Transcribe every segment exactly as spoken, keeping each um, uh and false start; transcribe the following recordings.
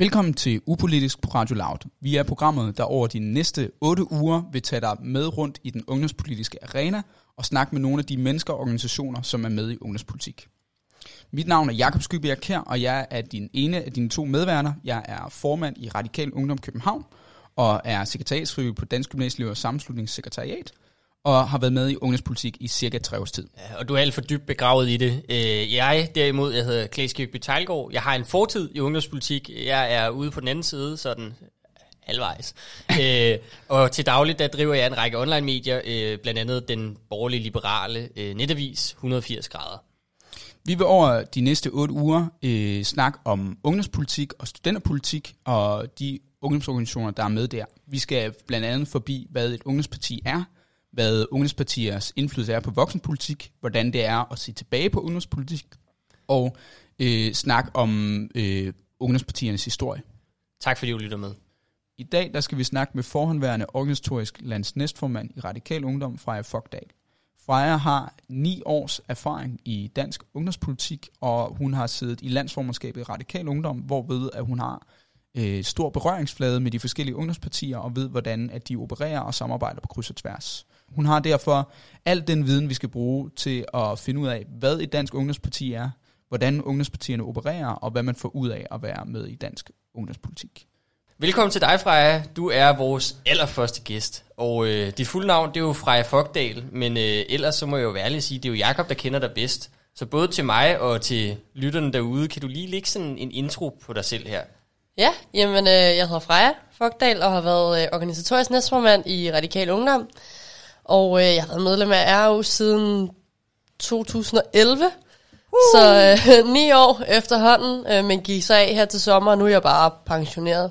Velkommen til Upolitisk på Radio Loud. Vi er programmet, der over de næste otte uger vil tage dig med rundt i den ungdomspolitiske arena og snakke med nogle af de mennesker og organisationer, som er med i ungdomspolitik. Mit navn er Jakob Skybjerg Kjær, og jeg er din ene af dine to medværter. Jeg er formand i Radikal Ungdom København og er sekretariatsfrivillig på Dansk Gymnasieelevers sammenslutningssekretariat og har været med i ungdomspolitik i cirka tre års tid. Ja, og du er alt for dybt begravet i det. Jeg derimod, jeg hedder Claes Kirkeby Teglgaard. Jeg har en fortid i ungdomspolitik. Jeg er ude på den anden side, sådan halvvejs. øh, og til dagligt, der driver jeg en række online-medier, øh, blandt andet den borgerlige liberale øh, netavis et hundrede og firs grader. Vi vil over de næste otte uger øh, snakke om ungdomspolitik og studenterpolitik og de ungdomsorganisationer, der er med der. Vi skal blandt andet forbi, hvad et ungdomsparti er, hvad ungdomspartiers indflydelse er på voksenpolitik, hvordan det er at se tilbage på ungdomspolitik, og øh, snak om øh, ungdomspartiernes historie. Tak fordi du lytter med. I dag der skal vi snakke med forhåndværende organisatorisk landsnæstformand i Radikal Ungdom, Freja Fogdal. Freja har ni års erfaring i dansk ungdomspolitik, og hun har siddet i landsformandskabet i Radikal Ungdom, hvorved at hun har øh, stor berøringsflade med de forskellige ungdomspartier, og ved hvordan at de opererer og samarbejder på kryds og tværs. Hun har derfor al den viden, vi skal bruge til at finde ud af, hvad et dansk ungdomsparti er, hvordan ungdomspartierne opererer, og hvad man får ud af at være med i dansk ungdomspolitik. Velkommen til dig, Freja. Du er vores allerførste gæst, og øh, dit fulde navn det er jo Freja Fogdal, men øh, ellers så må jeg jo værligt sige, det er jo Jakob, der kender dig bedst. Så både til mig og til lytterne derude, kan du lige lægge sådan en intro på dig selv her? Ja, jamen øh, jeg hedder Freja Fogdal og har været øh, organisatorisk næstformand i Radikal Ungdom. Og øh, jeg har været medlem af R U siden to tusind og elleve, uh. så øh, ni år efterhånden, øh, men gik så af her til sommer, og nu er jeg bare pensioneret.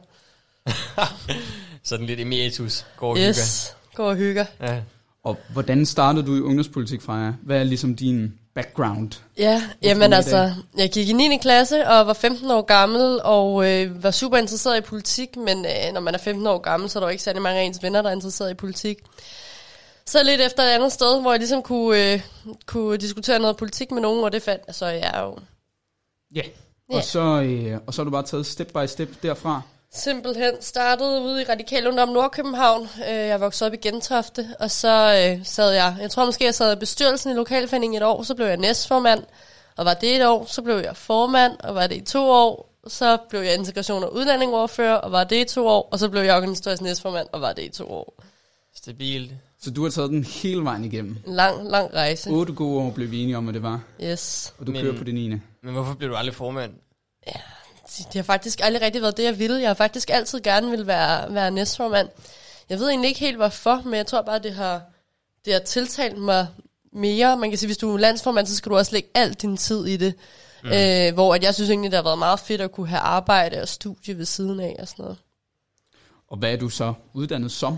Sådan lidt emeritus, går og hygger. Yes, går og hygger. Ja. Og hvordan startede du i ungdomspolitik, Freja? Hvad er ligesom din background? Ja, jamen altså, jeg gik i niende klasse og var femten år gammel, og øh, var super interesseret i politik, men øh, når man er femten år gammel, så er der jo ikke særlig mange af ens venner, der er interesseret i politik. Så lidt efter et andet sted, hvor jeg ligesom kunne, øh, kunne diskutere noget politik med nogen, og det fandt jeg så i R U. Ja, yeah. yeah. og, så, øh, og så har du bare taget step by step derfra? Simpelthen startede ude i Radikal Ungdom Nordkøbenhavn. Jeg voksede op i Gentofte, og så øh, sad jeg, jeg tror måske jeg sad i bestyrelsen i lokalforeningen et år, så blev jeg næstformand, og var det et år, så blev jeg formand, og var det i to år, så blev jeg integration- og udlændingeordfører, og var det i to år, og så blev jeg organisatorisk næstformand, og var det i to år. Stabilt. Så du har taget den hele vejen igennem? En lang, lang rejse. Otte gode år blev vi enige om, at det var. Yes. Og du men, kører på det niende. Men hvorfor blev du aldrig formand? Ja, det, det har faktisk aldrig rigtig været det, jeg ville. Jeg har faktisk altid gerne ville være, være næstformand. Jeg ved egentlig ikke helt, hvorfor, men jeg tror bare, det har, det har tiltalt mig mere. Man kan sige, hvis du er landsformand, så skal du også lægge al din tid i det. Mm. Øh, hvor at jeg synes egentlig, det har været meget fedt at kunne have arbejde og studie ved siden af og sådan noget. Og hvad er du så uddannet som?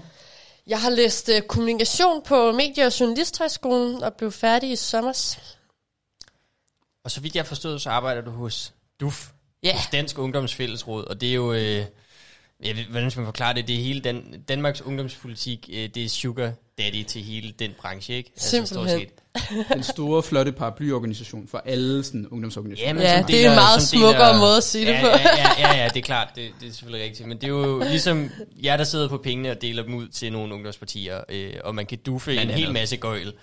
Jeg har læst øh, kommunikation på Medie- og Journalisthøjskolen og blev færdig i sommer. Og så vidt jeg forstod, så arbejder du hos D U F, yeah. hos Dansk Ungdomsfællesråd, og det er jo, øh, jeg ved, hvordan skal man forklare det, det er hele Dan- Danmarks ungdomspolitik, øh, det er sugar daddy til hele den branche, ikke? Simpelthen. Altså, den store, flotte paraplyorganisation for alle sådan ungdomsorganisationer. Ja, ja, det er en meget smukkere måde at sige ja, det på. Ja, ja, ja, ja, ja, det er klart. Det, det er selvfølgelig rigtigt. Men det er jo ligesom jer, der sidder på pengene og deler dem ud til nogle ungdomspartier, øh, og man kan duffe en hel masse gøjl.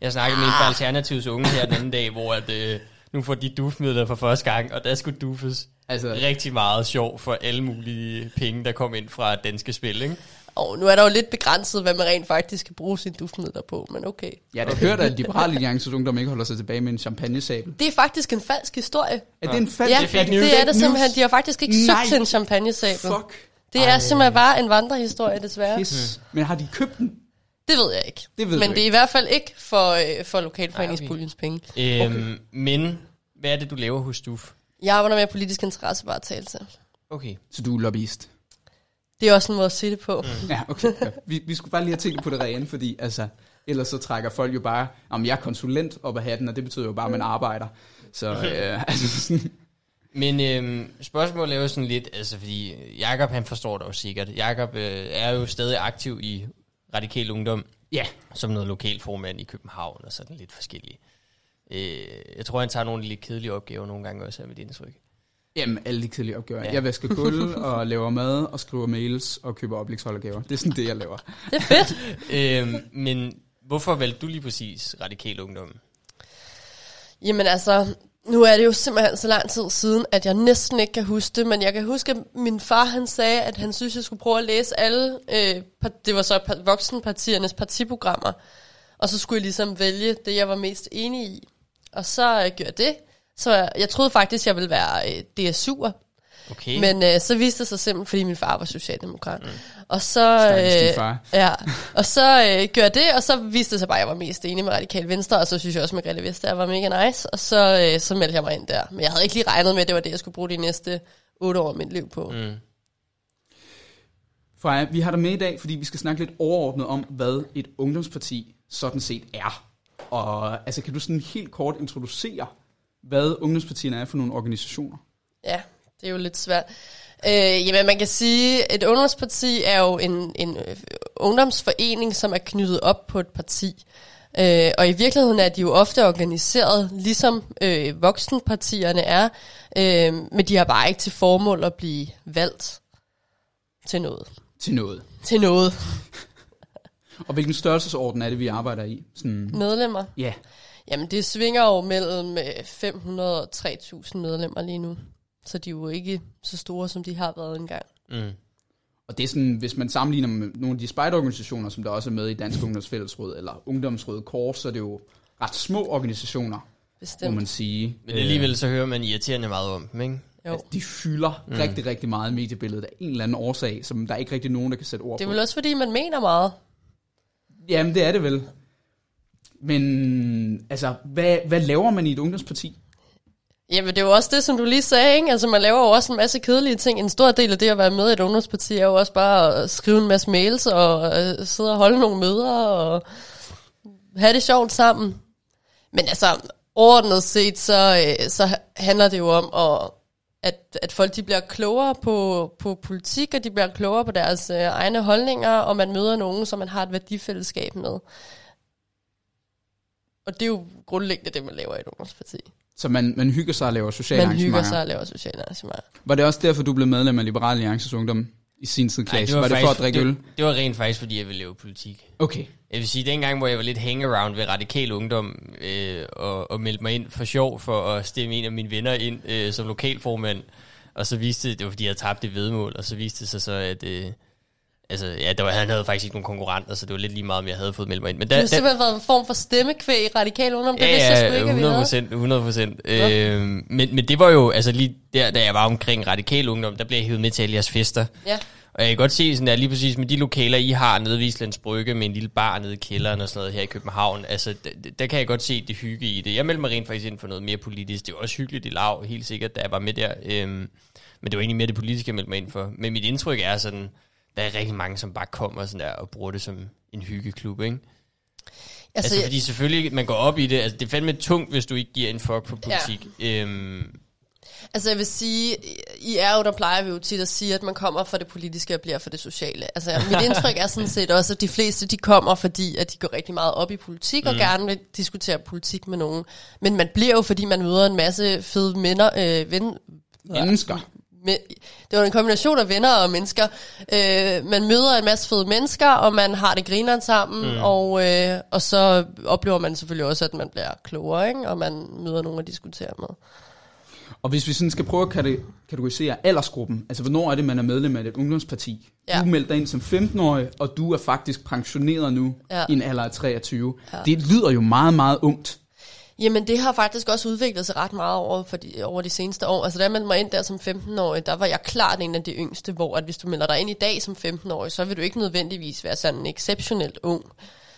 Jeg snakkede med en fra Alternativets unge her den anden dag, hvor at, øh, nu får de duftmidler for første gang, og der skulle duffes altså rigtig meget sjov for alle mulige penge, der kom ind fra danske spil, ikke? Og nu er der jo lidt begrænset, hvad man rent faktisk kan bruge sine duftmidler på, men okay. Ja, det hørte at Liberal Alliances Ungdom ikke holder sig tilbage med en champagnesabel. Det er faktisk en falsk historie. Er det en falsk ja, historie? Ja, det, det er det simpelthen. De har faktisk ikke Nej. søgt til en champagnesabel. Fuck. Det er Ej. simpelthen bare en vandrehistorie, desværre. Yes. Men har de købt den? Det ved jeg ikke. Det ved men det er ikke. I hvert fald ikke for, øh, for lokalforeningspuljens penge. Øhm, okay. Men hvad er det, du laver hos D U F? Jeg arbejder med politisk interessevaretagelse. Okay. Så du er lobbyist? Det er også en måde at sige det på. Mm. Ja, okay. Ja. Vi, vi skulle bare lige have tænkt på det rene, fordi altså, ellers så trækker folk jo bare, om jeg er konsulent op ad hatten, og det betyder jo bare, at man arbejder. Så, øh, altså sådan. Men øh, spørgsmålet er jo sådan lidt, altså fordi Jakob han forstår det jo sikkert. Jakob øh, er jo stadig aktiv i Radikal Ungdom, ja, som noget lokalformand i København og sådan lidt forskellige. Øh, jeg tror, han tager nogle lidt kedelige opgaver nogle gange også, er mit indtryk. Jamen, alle de kedelige opgaver. Ja. Jeg vasker gulv og laver mad og skriver mails og køber oplægsholdergaver. Det er sådan det, jeg laver. Det er fedt. øhm, men hvorfor valgte du lige præcis Radikal Ungdom? Jamen altså, nu er det jo simpelthen så lang tid siden, at jeg næsten ikke kan huske det, men jeg kan huske, at min far han sagde, at han synes, jeg skulle prøve at læse alle, øh, det var så voksenpartiernes partiprogrammer, og så skulle jeg ligesom vælge det, jeg var mest enig i. Og så øh, gjorde jeg det. Så jeg, jeg troede faktisk, jeg ville være øh, D S U'er. Okay. Men øh, så viste det sig simpelthen, fordi min far var socialdemokrat. Mm. Og så, øh, far. Ja, og så øh, gjorde jeg det, og så viste det sig bare, at jeg var mest enig med Radikal Venstre, og så synes jeg også, at Margrethe Vestager var mega nice, og så, øh, så meldte jeg mig ind der. Men jeg havde ikke lige regnet med, at det var det, jeg skulle bruge de næste otte år af mit liv på. Mm. Freja, vi har dig med i dag, fordi vi skal snakke lidt overordnet om, hvad et ungdomsparti sådan set er. Og altså, kan du sådan helt kort introducere, hvad ungdomspartierne er for nogle organisationer? Ja, det er jo lidt svært. Øh, jamen, man kan sige, at et ungdomsparti er jo en, en ungdomsforening, som er knyttet op på et parti. Øh, og i virkeligheden er de jo ofte organiseret, ligesom øh, voksenpartierne er, øh, men de har bare ikke til formål at blive valgt til noget. Til noget. Til noget. Og hvilken størrelsesorden er det, vi arbejder i? Sådan... Medlemmer? Ja. Jamen, det svinger jo mellem fem hundrede og tre tusind medlemmer lige nu. Så de er jo ikke så store, som de har været engang. Mm. Og det er sådan, hvis man sammenligner med nogle af de spejderorganisationer, som der også er med i Dansk Ungdomsfællesråd eller Ungdomsrøde Kors, så er det jo ret små organisationer, bestemt, må man sige. Men alligevel så hører man irriterende meget om dem, ikke? Altså, de fylder mm. rigtig, rigtig meget i mediebilledet af en eller anden årsag, som der er ikke rigtig nogen, der kan sætte ord på. Det er vel også, fordi man mener meget. Jamen, det er det vel. Men altså, hvad, hvad laver man i et ungdomsparti? Jamen, det er jo også det, som du lige sagde, ikke? Altså, man laver jo også en masse kedelige ting. En stor del af det at være med i et ungdomsparti er jo også bare at skrive en masse mails og øh, sidde og holde nogle møder og have det sjovt sammen. Men altså, overordnet set, så, øh, så handler det jo om, at, at, at folk de bliver klogere på, på politik, og de bliver klogere på deres øh, egne holdninger, og man møder nogen, som man har et værdifællesskab med. Og det er jo grundlæggende det, man laver i et ungdomsparti. Så man, man hygger sig og laver sociale man arrangementer? Man hygger sig og laver sociale arrangementer. Var det også derfor, du blev medlem af Liberal Alliances Ungdom i sin tid, Klaas? Var, var det for at drikke øl? Det, det var rent faktisk, fordi jeg ville lave politik. Okay. Jeg vil sige, at dengang, hvor jeg var lidt hangaround ved Radikal Ungdom, øh, og, og meldte mig ind for sjov for at stemme en af mine venner ind øh, som lokalformand, og så viste det, det var fordi, jeg havde tabt det vedmål, og så viste det sig så, at... Øh, Altså, ja, der var, han havde faktisk ikke nogen konkurrenter, så det var lidt lige meget, om jeg havde fået meldt mig ind. Men da, det har simpelthen da, været en form for stemmekvæg i Radikal Ungdom, det ja, vidste jeg sgu ikke, at vi havde. hundrede procent, hundrede procent. Ja. Øhm, men, men det var jo, altså lige der, da jeg var omkring Radikal Ungdom, der blev jeg hævet med til alle jeres fester. Ja. Og jeg kan godt se, sådan der, lige præcis med de lokaler, I har nede ved Islands Brygge, med en lille bar nede i kælderen og sådan noget her i København, altså, der, der kan jeg godt se det hygge i det. Jeg meldte mig rent faktisk ind for noget mere politisk. Det var også hyggeligt i lav, helt sikkert, da jeg var med der. Øhm, men det var egentlig mere det politiske, jeg meldte mig ind for. Men mit indtryk er sådan... Der er rigtig mange, som bare kommer sådan der og bruger det som en hyggeklub, ikke? Altså, altså fordi selvfølgelig, man går op i det. Altså, det er fandme tungt, hvis du ikke giver en fuck på politik. Ja. Øhm. Altså, jeg vil sige, i er jo, der plejer vi jo tit at sige, at man kommer fra det politiske og bliver fra det sociale. Altså, mit indtryk er sådan set også, at de fleste, de kommer, fordi at de går rigtig meget op i politik mm. og gerne vil diskutere politik med nogen. Men man bliver jo, fordi man møder en masse fede minder, øh, ven, mennesker. Det var en kombination af venner og mennesker. Øh, man møder en masse fede mennesker, og man har det grineren sammen, mm. og, øh, og så oplever man selvfølgelig også, at man bliver klogere, ikke? Og man møder nogen at diskutere med. Og hvis vi sådan skal prøve at kategorisere aldersgruppen, altså hvornår er det, man er medlem af et ungdomsparti? Ja. Du meldte dig ind som femten-årig, og du er faktisk pensioneret nu ja. i en alder af treogtyve. Ja. Det lyder jo meget, meget ungt. Jamen, det har faktisk også udviklet sig ret meget over, for de, over de seneste år. Altså, da jeg meldte mig ind der som femten-årig, der var jeg klart en af de yngste, hvor at hvis du melder dig ind i dag som femten-årig, så vil du ikke nødvendigvis være sådan en exceptionelt ung.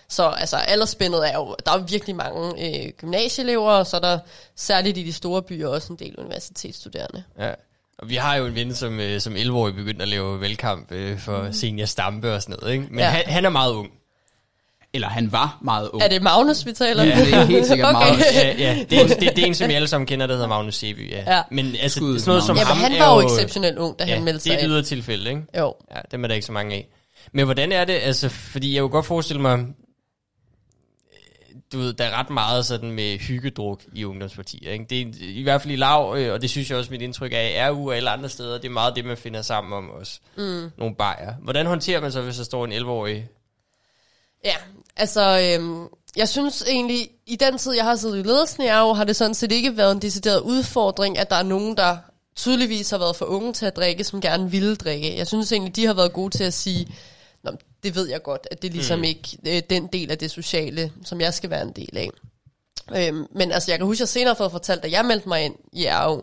Så altså, aldersspændet er jo, der er virkelig mange øh, gymnasieelever, og så er der særligt i de store byer også en del universitetsstuderende. Ja. Og vi har jo en ven, som, øh, som elleve-årig begyndte at lave valgkamp øh, for mm. senior Stampe og sådan noget, ikke? Men ja. han, han er meget ung. Eller han var meget ung. Er det Magnus, vi taler om? Ja, det er helt sikkert okay. Magnus. Ja, ja. Det, det, det er en, som vi alle sammen kender, der hedder Magnus Seby. Ja. Ja. Men altså, sådan noget som ja, ham han var jo exceptionelt ung, da ja, han meldte sig af. Det er et ydertilfælde, ikke? Jo. Ja, dem er der ikke så mange af. Men hvordan er det, altså, fordi jeg jo godt forestille mig, du ved, der er ret meget sådan med hyggedruk i ungdomspartier, ikke? Det er i hvert fald i lav, og det synes jeg også, mit indtryk er i R U og alle andre steder, det er meget det, man finder sammen om også. Mm. Nogle bajer. Hvordan håndterer man så, hvis der står en elleve-årig? Ja, altså, øhm, jeg synes egentlig, i den tid, jeg har siddet i ledelsen i R U, har det sådan set ikke været en decideret udfordring, at der er nogen, der tydeligvis har været for unge til at drikke, som gerne ville drikke. Jeg synes egentlig, de har været gode til at sige, nå, det ved jeg godt, at det ligesom mm. ikke øh, den del af det sociale, som jeg skal være en del af. Øhm, men altså, jeg kan huske, at jeg senere har fået fortalt, at jeg meldte mig ind i R U.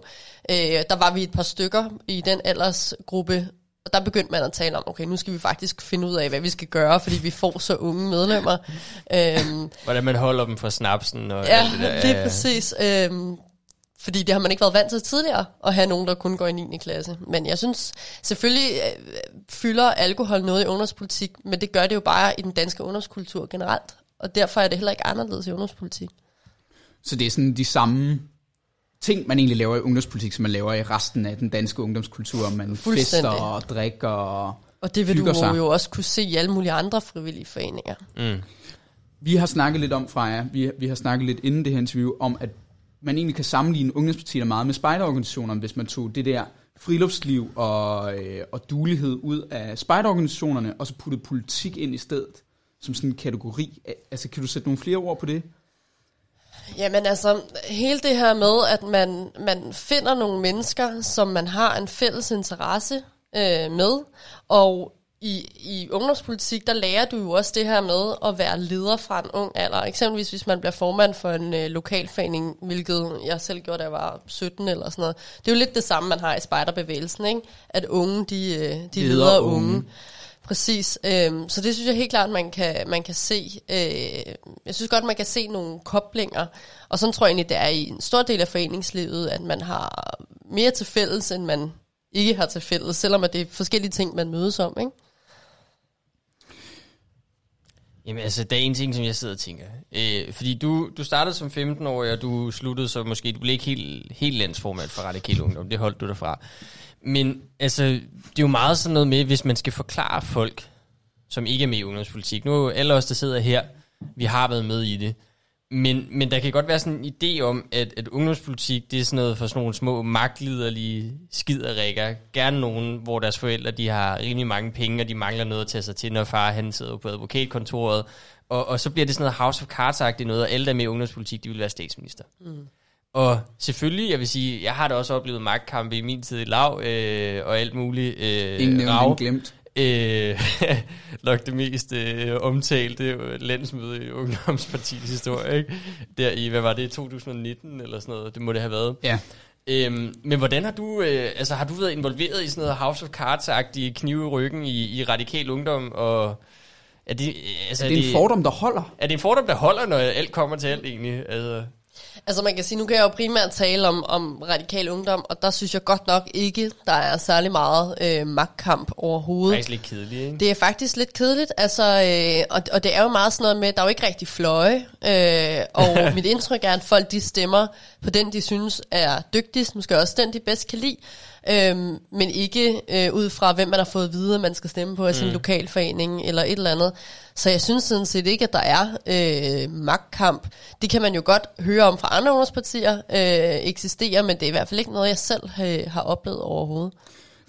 Øh, der var vi et par stykker i den aldersgruppe, og der begyndte man at tale om, okay, nu skal vi faktisk finde ud af, hvad vi skal gøre, fordi vi får så unge medlemmer. øhm, Hvordan man holder dem fra snapsen og ja, alt det der. Ja, det er præcis. Øhm, Fordi det har man ikke været vant til tidligere, at have nogen, der kun går i niende klasse. Men jeg synes, selvfølgelig fylder alkohol noget i ungdomspolitik, men det gør det jo bare i den danske ungdomskultur generelt. Og derfor er det heller ikke anderledes i ungdomspolitik. Så det er sådan de samme ting, man egentlig laver i ungdomspolitik, som man laver i resten af den danske ungdomskultur. Man fester og drikker og Og det vil du sig. jo også kunne se i alle mulige andre frivillige foreninger. Mm. Vi har snakket lidt om, Freja, vi, vi har snakket lidt inden det her interview, om at man egentlig kan sammenligne ungdomspartier meget med spejderorganisationerne, hvis man tog det der friluftsliv og, øh, og duelighed ud af spejderorganisationerne, og så puttede politik ind i stedet, som sådan en kategori. Altså, kan du sætte nogle flere ord på det? Jamen altså, hele det her med, at man, man finder nogle mennesker, som man har en fælles interesse øh, med, og I, I ungdomspolitik, der lærer du jo også det her med at være leder fra en ung alder. Eksempelvis hvis man bliver formand for en øh, lokalforening, hvilket jeg selv gjorde, da jeg var sytten eller sådan noget. Det er jo lidt det samme, man har i spejderbevægelsen, ikke? At unge, de, øh, de leder, leder unge. unge. Præcis. Øhm, så det synes jeg helt klart, man kan, man kan se. Øh, jeg synes godt, man kan se nogle koblinger. Og sådan tror jeg egentlig, det er i en stor del af foreningslivet, at man har mere til fælles, end man ikke har til fælles, selvom det er forskellige ting, man mødes om, ikke? Jamen altså, der er en ting, som jeg sidder og tænker. Øh, fordi du, du startede som femten-årig, og du sluttede så måske, du blev ikke helt, helt landsformand for Radikal Ungdom, det holdt du derfra. Men altså, det er jo meget sådan noget med, hvis man skal forklare folk, som ikke er med i ungdomspolitik. Nu er alle os, der sidder her, vi har været med i det. Men, men der kan godt være sådan en idé om, at, at ungdomspolitik, det er sådan noget for sådan nogle små magtliderlige skiderikker. Gerne nogen, hvor deres forældre, de har rimelig mange penge, og de mangler noget at tage sig til, når far han sidder på advokatkontoret. Og, og så bliver det sådan noget House of Cards-agtigt noget, og alle der med i ungdomspolitik, de vil være statsminister. Mm. Og selvfølgelig, jeg vil sige, jeg har da også oplevet magtkampe i min tid i lav, øh, og alt muligt. Øh, ingen nævnt, ingen glemt. Øh, nok det mest øh, omtalte landsmøde i Ungdomspartiets historie, ikke? Der i, hvad var det, to tusind nitten eller sådan noget, det må det have været. Ja. Øhm, men hvordan har du, øh, altså har du været involveret i sådan noget House of Cards-agtige knive i ryggen i, i Radikal Ungdom, og er det, altså, er det en fordom, der holder? Er det en fordom, der holder, når alt kommer til alt egentlig? Altså... Altså man kan sige, nu kan jeg jo primært tale om, om Radikal Ungdom, og der synes jeg godt nok ikke, der er særlig meget øh, magtkamp overhovedet. Faktisk lidt kedeligt, ikke? Det er faktisk lidt kedeligt, altså, øh, og, og det er jo meget sådan noget med, der er jo ikke rigtig fløje, øh, og mit indtryk er, at folk de stemmer på den, de synes er dygtigst, måske også den, de bedst kan lide, øh, men ikke øh, ud fra, hvem man har fået at vide, at man skal stemme på af sin mm. lokalforening eller et eller andet. Så jeg synes sådan set ikke, at der er øh, magtkamp. Det kan man jo godt høre om fra andre ungdomspartier øh, eksisterer, men det er i hvert fald ikke noget, jeg selv øh, har oplevet overhovedet.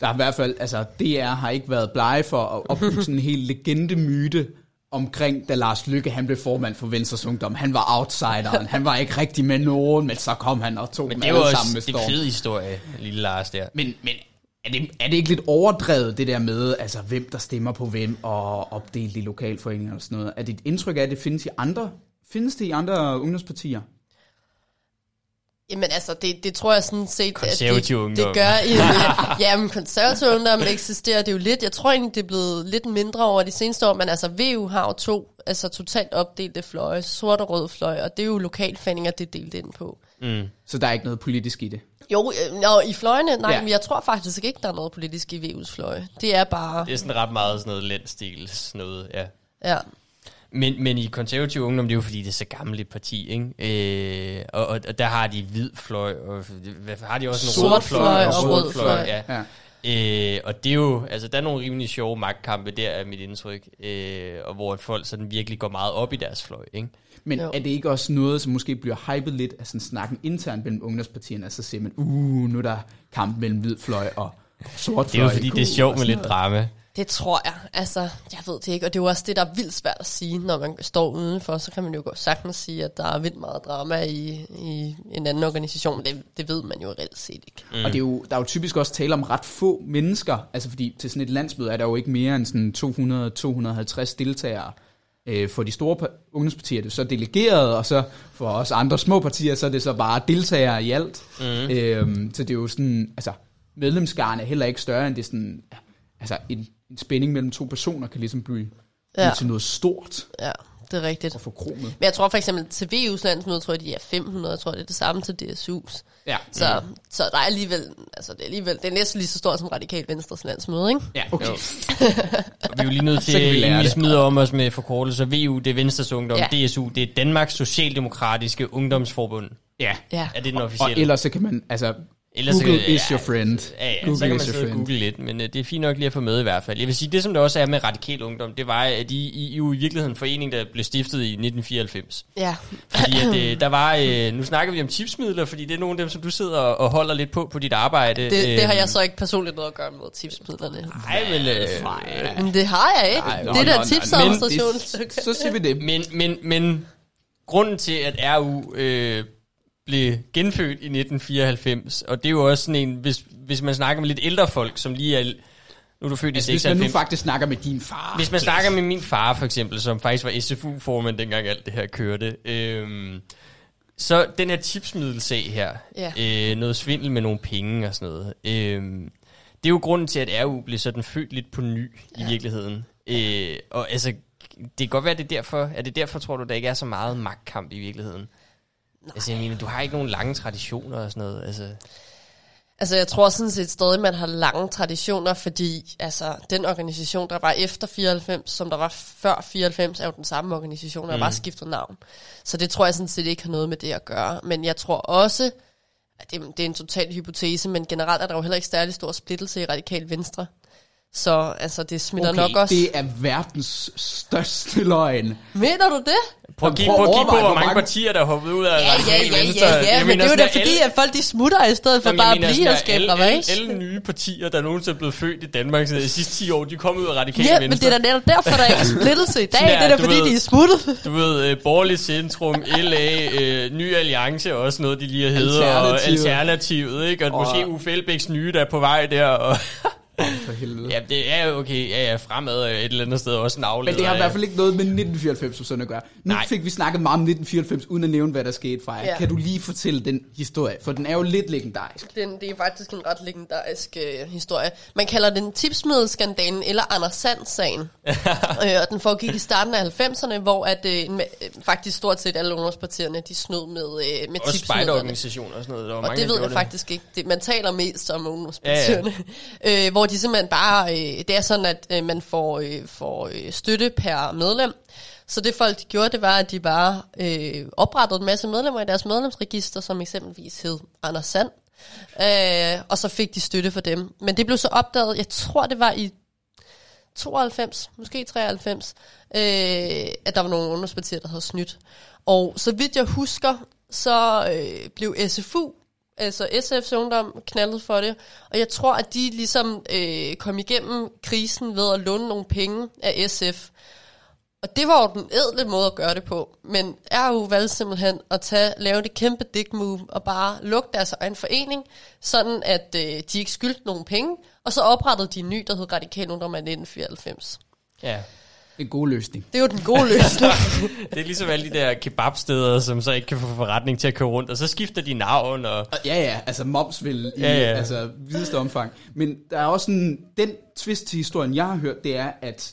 Der er i hvert fald, altså D R har ikke været blege for at opbygge sådan en hel legendemyte omkring, da Lars Lykke, han blev formand for Venstres Ungdom. Han var outsideren, han var ikke rigtig med nogen, men så kom han og tog dem alle sammen med Storm. Men det var også en fed historie, lille Lars der. Men, men Er det, er det ikke lidt overdrevet, det der med, altså, hvem der stemmer på hvem, og opdelt i lokalforeninger og sådan noget? Er dit indtryk af, at det findes i andre, findes det i andre ungdomspartier? Jamen altså, det, det tror jeg sådan set... Konservativ Ungdom. Det gør... Ja, men Konservativ Ungdom eksisterer det jo lidt. Jeg tror egentlig, det er blevet lidt mindre over de seneste år, men altså, V U har jo to altså, totalt opdelte fløje, sort og rød fløj, og det er jo lokalforeninger, det er delt ind på. Mm. Så der er ikke noget politisk i det? Jo, øh, i fløjene, nej, ja. Men jeg tror faktisk ikke, der er noget politisk i V U's fløje. Det er bare... Det er sådan ret meget sådan noget landsdels noget, ja. Ja. Men, men i Konservativ Ungdom, det er jo fordi, det er så gammelt et parti, ikke? Øh, og, og der har de hvid fløj, og hvad, har de også en sort rød fløj og, og rød fløj, fløj. Ja. Ja. Øh, og det er jo, altså der er nogle rimelig sjove magtkampe, der er mit indtryk, øh, og hvor folk sådan virkelig går meget op i deres fløj, ikke? Men jo. Er det ikke også noget, som måske bliver hypet lidt af sådan snakken internt mellem ungdomspartierne, altså siger man, uh, nu er der kamp mellem hvid fløj og sort fløj. Det er jo fordi, det er sjovt med lidt drama. Det tror jeg, altså jeg ved det ikke, og det er jo også det, der er vildt svært at sige, når man står udenfor, så kan man jo godt sagtens sige, at der er vildt meget drama i, i en anden organisation, men det, det ved man jo reelt set ikke. Mm. Og det er jo, der er jo typisk også tale om ret få mennesker, altså fordi til sådan et landsmøde er der jo ikke mere end sådan to hundrede til to hundrede og halvtreds deltagere. For de store ungdomspartier er det så delegeret, og så for os andre små partier, så er det så bare deltagere i alt. Mm. Øhm, så det er jo sådan, altså medlemsskaren er heller ikke større, end det sådan, altså en En spænding mellem to personer kan ligesom blive, ja. blive til noget stort. Ja, det er rigtigt. Og få kromet. Men jeg tror for eksempel til V U's landsmøde, tror jeg, de er fem hundrede, jeg tror, det er det samme til D S U's. Ja. Så, mm-hmm. så der er alligevel, altså det er alligevel, det er næsten lige så stort som Radikal Venstres landsmøde, ikke? Ja, okay. Vi er jo lige nødt til, at vi, vi smider om os med forkortelser. V U, det er Venstres Ungdom, ja. D S U, det er Danmarks Socialdemokratiske Ungdomsforbund. Ja. ja. Er det den officielle? Og, og ellers så kan man, altså... Ellers Google kan, is ja, your friend. Ja, ja, Google så kan man sidde og google lidt, men uh, det er fint nok lige at få med i hvert fald. Jeg vil sige, det som det også er med Radikal Ungdom, det var, at I, I jo i virkeligheden en forening, der blev stiftet i nitten fireoghalvfems. Ja. Fordi at, uh, der var, uh, nu snakker vi om tipsmidler, fordi det er nogle af dem, som du sidder og holder lidt på på dit arbejde. Det, det har jeg så ikke personligt noget at gøre med tipsmidlerne. Nej, men, uh, men det har jeg ikke. Nej, det, det der tipsadministration. Så siger vi det. Men, men, men grunden til, at R U... Øh, blev genfødt i nitten fireoghalvfems, og det er jo også sådan en, hvis, hvis man snakker med lidt ældre folk, som lige er, nu er du født altså, i seksoghalvfems. Hvis man nu faktisk snakker med din far. Hvis man snakker med min far for eksempel, som faktisk var S F U-formand, dengang alt det her kørte. Øhm, så den her tipsmiddelsag her, yeah. øh, noget svindel med nogle penge og sådan noget, øh, det er jo grunden til, at R U blev sådan født lidt på ny yeah. i virkeligheden. Øh, og altså, det kan godt være, at det er derfor, er det derfor, tror du, der ikke er så meget magtkamp i virkeligheden? Nej. Altså, jeg mener, du har ikke nogen lange traditioner og sådan noget, altså... Altså, jeg tror sådan set stadig, man har lange traditioner, fordi altså, den organisation, der var efter fireoghalvfems, som der var før fireoghalvfems, er jo den samme organisation, der mm. bare skiftet navn. Så det tror jeg sådan set ikke har noget med det at gøre. Men jeg tror også, at det, det er en total hypotese, men generelt er der jo heller ikke særlig stor splittelse i Radikal Venstre. Så altså, det smitter okay, nok også... det er verdens største løgn. Mener du det? Prøv at kigge på, hvor mange partier, der hoppede ud af... Ja, ja, ja, ja, ja, ja men mener, det er jo da fordi, at folk de smutter i stedet for bare at blive og skabe race. Alle nye partier, der nogensinde er blevet født i Danmark de sidste ti år, de kom ud af Radikale Venstre. Ja, men det er da netop derfor, der er ikke splittelse i dag. Ja, det er da fordi, ved, de er smuttet. Du ved, uh, Borgerlig Centrum, L A, uh, Ny Alliance, også noget, de lige hedder, og Alternativet, ikke? Og, og måske Uffe Elbæks nye, der er på vej der, og... For helvede. Ja, det er jo okay, ja, ja, fremad et eller andet sted også en afleder. Men det har i hvert fald ikke noget med nitten fireoghalvfems sådan at gøre. Nu Nej. fik vi snakket meget om nitten fireoghalvfems, uden at nævne, hvad der skete fra jer. Ja. Kan du lige fortælle den historie? For den er jo lidt legendarisk. Den, det er faktisk en ret legendarisk øh, historie. Man kalder den tipsmiddelskandalen eller Anders Sand-sagen. øh, og den foregik i starten af halvfemserne, hvor at, øh, med, faktisk stort set alle ungdomspartierne, de snød med, øh, med og tipsmidlerne. Og spejderorganisationer og sådan noget. Der var og mange, det ved jeg det. faktisk ikke. Det, man taler mest om ungdomspartierne. Ja, ja. øh, hvor de simpelthen bare, øh, det er sådan, at øh, man får, øh, får øh, støtte per medlem. Så det folk de gjorde, det var, at de bare øh, oprettede en masse medlemmer i deres medlemsregister, som eksempelvis hed Anders Sand. Øh, og så fik de støtte for dem. Men det blev så opdaget, jeg tror det var i tooghalvfems, måske treoghalvfems, øh, at der var nogle ungdomspartier, der havde snydt. Og så vidt jeg husker, så øh, blev S F U, altså S F's Ungdom, knaldet for det. Og jeg tror, at de ligesom øh, kom igennem krisen ved at låne nogle penge af S F. Og det var jo den ædle måde at gøre det på. Men R U valgte simpelthen at tage, lave det kæmpe dick move og bare lukke deres egen forening, sådan at øh, de ikke skyldte nogen penge. Og så oprettede de en ny, der hed Radikal Ungdom af nitten fireoghalvfems. Ja. En god løsning. Det er jo den gode løsning. Det er ligesom alle de der kebabsteder, som så ikke kan få forretning til at køre rundt, og så skifter de navn. Og... og ja, ja, altså moms vil i ja, ja. altså, videste omfang. Men der er også en, den twist til historien, jeg har hørt, det er, at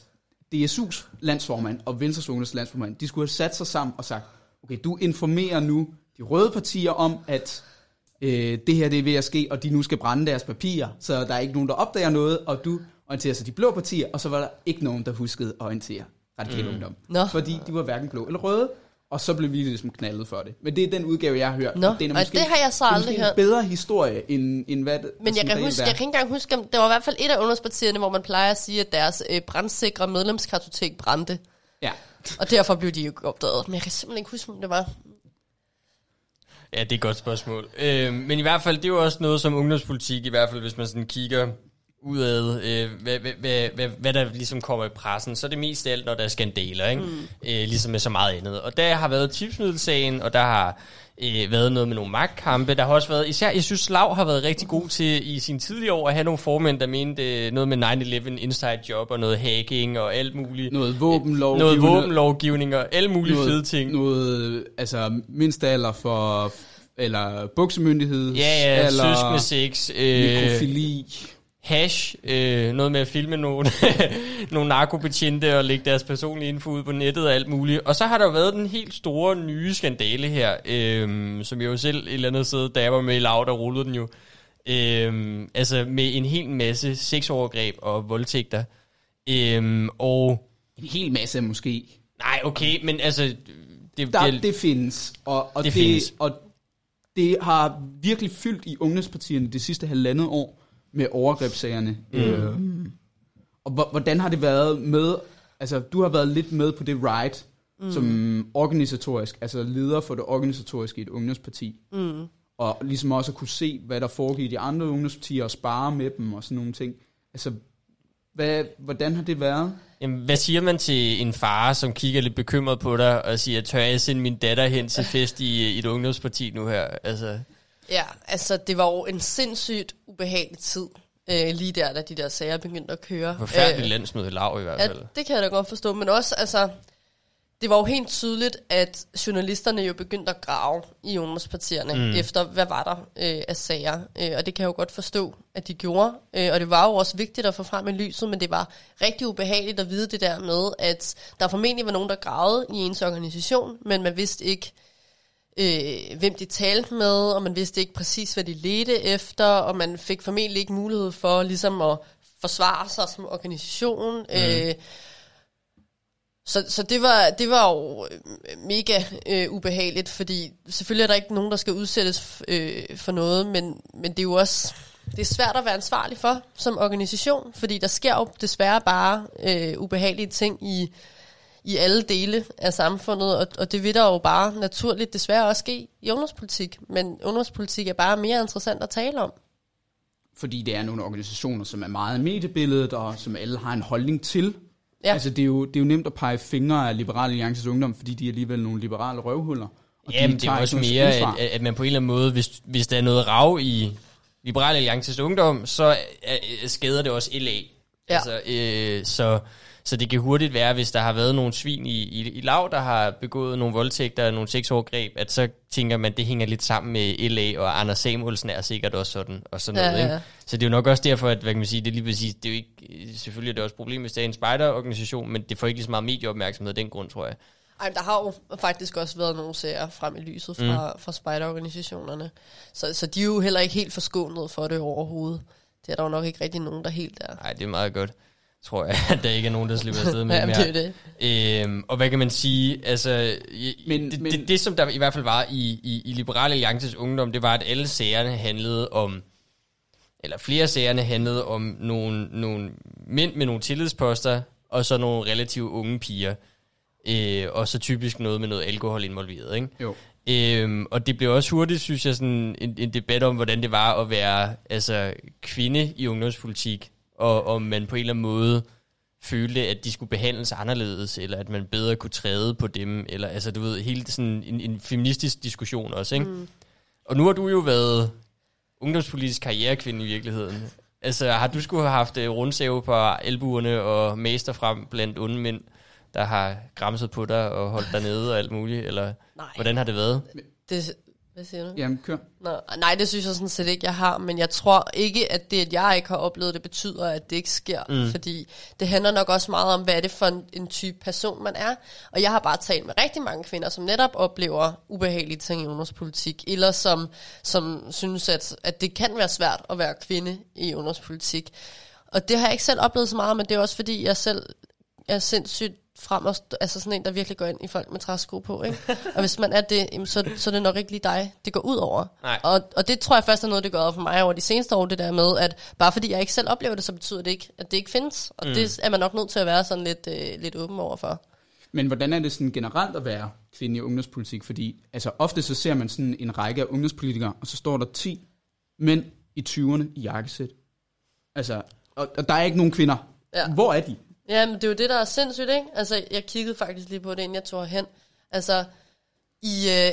D S U's landsformand og Venstres Ungdoms landsformand, de skulle have sat sig sammen og sagt, okay, du informerer nu de røde partier om, at øh, det her det er ved at ske, og de nu skal brænde deres papirer, så der er ikke nogen, der opdager noget, og du... orienterer sig de blå partier, og så var der ikke nogen, der huskede at orientere Radikal Ungdom. Mm. No. Fordi de var hverken blå eller røde, Og så blev vi ligesom knaldet for det. Men det er den udgave, jeg har hørt. Nå, og det, er måske, og det har jeg så aldrig hørt. Det er en bedre historie, end, end hvad det Men jeg kan, huske, jeg kan ikke engang huske, det var i hvert fald et af ungdomspartierne, hvor man plejer at sige, at deres øh, brandsikre medlemskartotek brændte. Ja. Og derfor blev de jo opdaget. Men jeg kan simpelthen ikke huske, om det var... Ja, det er et godt spørgsmål. Øh, men i hvert fald, det er jo også noget som ungdomspolitik, i hvert fald hvis man sådan kigger... udad, øh, hvad, hvad, hvad, hvad der ligesom kommer i pressen, så er det mest af alt, når der er skandaler, ikke? Mm. Øh, ligesom med så meget andet. Og der har været tipsmiddelsagen, og der har øh, været noget med nogle magtkampe, der har også været, især, jeg synes, Lav har været rigtig god til i sine tidlige år, at have nogle formænd, der mente øh, noget med nine eleven inside job, og noget hacking, og alt muligt. Noget våbenlovgivning. Noget våbenlovgivning, og alle mulige noget, fede ting. Noget, altså, mindstealder for, eller buksemyndighed, ja, ja, eller søskende sex, øh, mikrofili, hash, øh, noget med at filme nogle, nogle narkobetjente og lægge deres personlige info ud på nettet og alt muligt. Og så har der været den helt store nye skandale her, øh, som jeg jo selv et eller andet sted, da jeg var med i Lav, der rullede den jo. Øh, altså med en hel masse sexovergreb og voldtægter. Øh, og en hel masse måske. Nej, okay, men altså... Det, der, det, det findes. Og, og, det, det, findes. Og det har virkelig fyldt i ungdomspartierne det sidste halvandet år. Med overgrebssagerne. Mm. Øh. Og hvordan har det været med... Altså, du har været lidt med på det ride, mm. som organisatorisk, altså leder for det organisatoriske i et ungdomsparti. Mm. Og ligesom også at kunne se, hvad der foregår i de andre ungdomspartier, og spare med dem og sådan nogle ting. Altså, hvad, hvordan har det været? Jamen, hvad siger man til en far, som kigger lidt bekymret på dig, og siger, tør jeg sende min datter hen til fest i, i et ungdomsparti nu her? Altså... Ja, altså det var jo en sindssygt ubehagelig tid, øh, lige der, da de der sager begyndte at køre. Forfærdeligt øh, landsmøde Lav i hvert fald. Ja, det kan jeg da godt forstå, men også, altså, det var jo helt tydeligt, at journalisterne jo begyndte at grave i ungdomspartierne, mm. efter hvad var der øh, af sager, øh, og det kan jeg jo godt forstå, at de gjorde. Øh, og det var jo også vigtigt at få frem i lyset, men det var rigtig ubehageligt at vide det der med, at der formentlig var nogen, der gravede i ens organisation, men man vidste ikke, Øh, hvem de talte med, og man vidste ikke præcis, hvad de ledte efter, og man fik formentlig ikke mulighed for ligesom at forsvare sig som organisation. Mm. Øh, så så det, var, det var jo mega øh, ubehageligt, fordi selvfølgelig er der ikke nogen, der skal udsættes øh, for noget, men, men det er jo også det er svært at være ansvarlig for som organisation, fordi der sker jo desværre bare øh, ubehagelige ting i i alle dele af samfundet, og, og det vil der jo bare naturligt desværre også ske i ungdomspolitik, men ungdomspolitik er bare mere interessant at tale om. Fordi det er nogle organisationer, som er meget i mediebilledet, og som alle har en holdning til. Ja. Altså det er, jo, det er jo nemt at pege fingre af Liberal Alliances Ungdom, fordi de er alligevel nogle liberale røvhuller. Og jamen de det er også mere, at, at man på en eller anden måde, hvis, hvis der er noget rav i Liberal Alliances Ungdom, så skader det også L A. Ja. Altså, øh, så... Så det kan hurtigt være, hvis der har været nogle svin i, i, i Lav, der har begået nogle voldtægter og nogle sexovergreb, at så tænker man, at det hænger lidt sammen med L A, og Anders Samuelsen er sikkert også sådan, og sådan ja, noget. Ikke? Ja. Så det er jo nok også derfor, at hvad kan man sige, det er lige præcis, det er jo ikke, selvfølgelig er det også et problem, hvis det er en spejderorganisation, men det får ikke lige så meget medieopmærksomhed af den grund, tror jeg. Ej, der har jo faktisk også været nogle serier frem i lyset fra, mm. fra spejderorganisationerne, så, så de er jo heller ikke helt forskånet for det overhovedet. Det er der jo nok ikke rigtig nogen, der helt er. Nej, det er meget godt. Tror jeg, at der ikke er nogen, der slipper afsted med mere. Jamen, det det. Øhm, og hvad kan man sige, altså, men, det, men... Det, det som der i hvert fald var i, i, i Liberal Alliances Ungdom, det var, at alle sagerne handlede om, eller flere sagerne handlede om nogle, nogle mænd med nogle tillidsposter, og så nogle relativt unge piger, øh, og så typisk noget med noget alkohol involveret, ikke? Jo. Øhm, og det blev også hurtigt, synes jeg, sådan en, en debat om, hvordan det var at være altså, kvinde i ungdomspolitik, og om man på en eller anden måde følte, at de skulle behandles anderledes, eller at man bedre kunne træde på dem, eller altså, du ved, hele sådan en, en feministisk diskussion også, ikke? Mm. Og nu har du jo været ungdomspolitisk karrierekvinde i virkeligheden. Altså, har du skulle have haft rundsæve på albuerne og mester frem blandt onde mænd, der har gramset på dig og holdt dig nede og alt muligt, eller nej. Hvordan har det været? Det... Hvad siger du? Jamen, kør. Nå, nej, det synes jeg sådan set ikke, jeg har, men jeg tror ikke, at det, at jeg ikke har oplevet det, betyder, at det ikke sker, mm. fordi det handler nok også meget om, hvad er det for en, en type person, man er, og jeg har bare talt med rigtig mange kvinder, som netop oplever ubehagelige ting i ungdomspolitik, eller som, som synes, at, at det kan være svært at være kvinde i ungdomspolitik, og det har jeg ikke selv oplevet så meget, men det er også fordi, jeg selv er sindssygt frem og st- altså sådan en, der virkelig går ind i folk med træsko på, ikke? Og hvis man er det, så, så er det nok ikke lige dig, det går ud over. Og, og det tror jeg først er noget, det går over for mig over de seneste år, det der med, at bare fordi jeg ikke selv oplever det, så betyder det ikke, at det ikke findes. Og mm. det er man nok nødt til at være sådan lidt, øh, lidt åben overfor. Men hvordan er det sådan generelt at være kvinde i ungdomspolitik? Fordi altså, ofte så ser man sådan en række af ungdomspolitikere, og så står der ti mænd i tyverne i jakkesæt. Altså, og, og der er ikke nogen kvinder. Ja. Hvor er de? Ja, men det er jo det, der er sindssygt, ikke? Altså, jeg kiggede faktisk lige på det, inden jeg tog hen. Altså, i øh,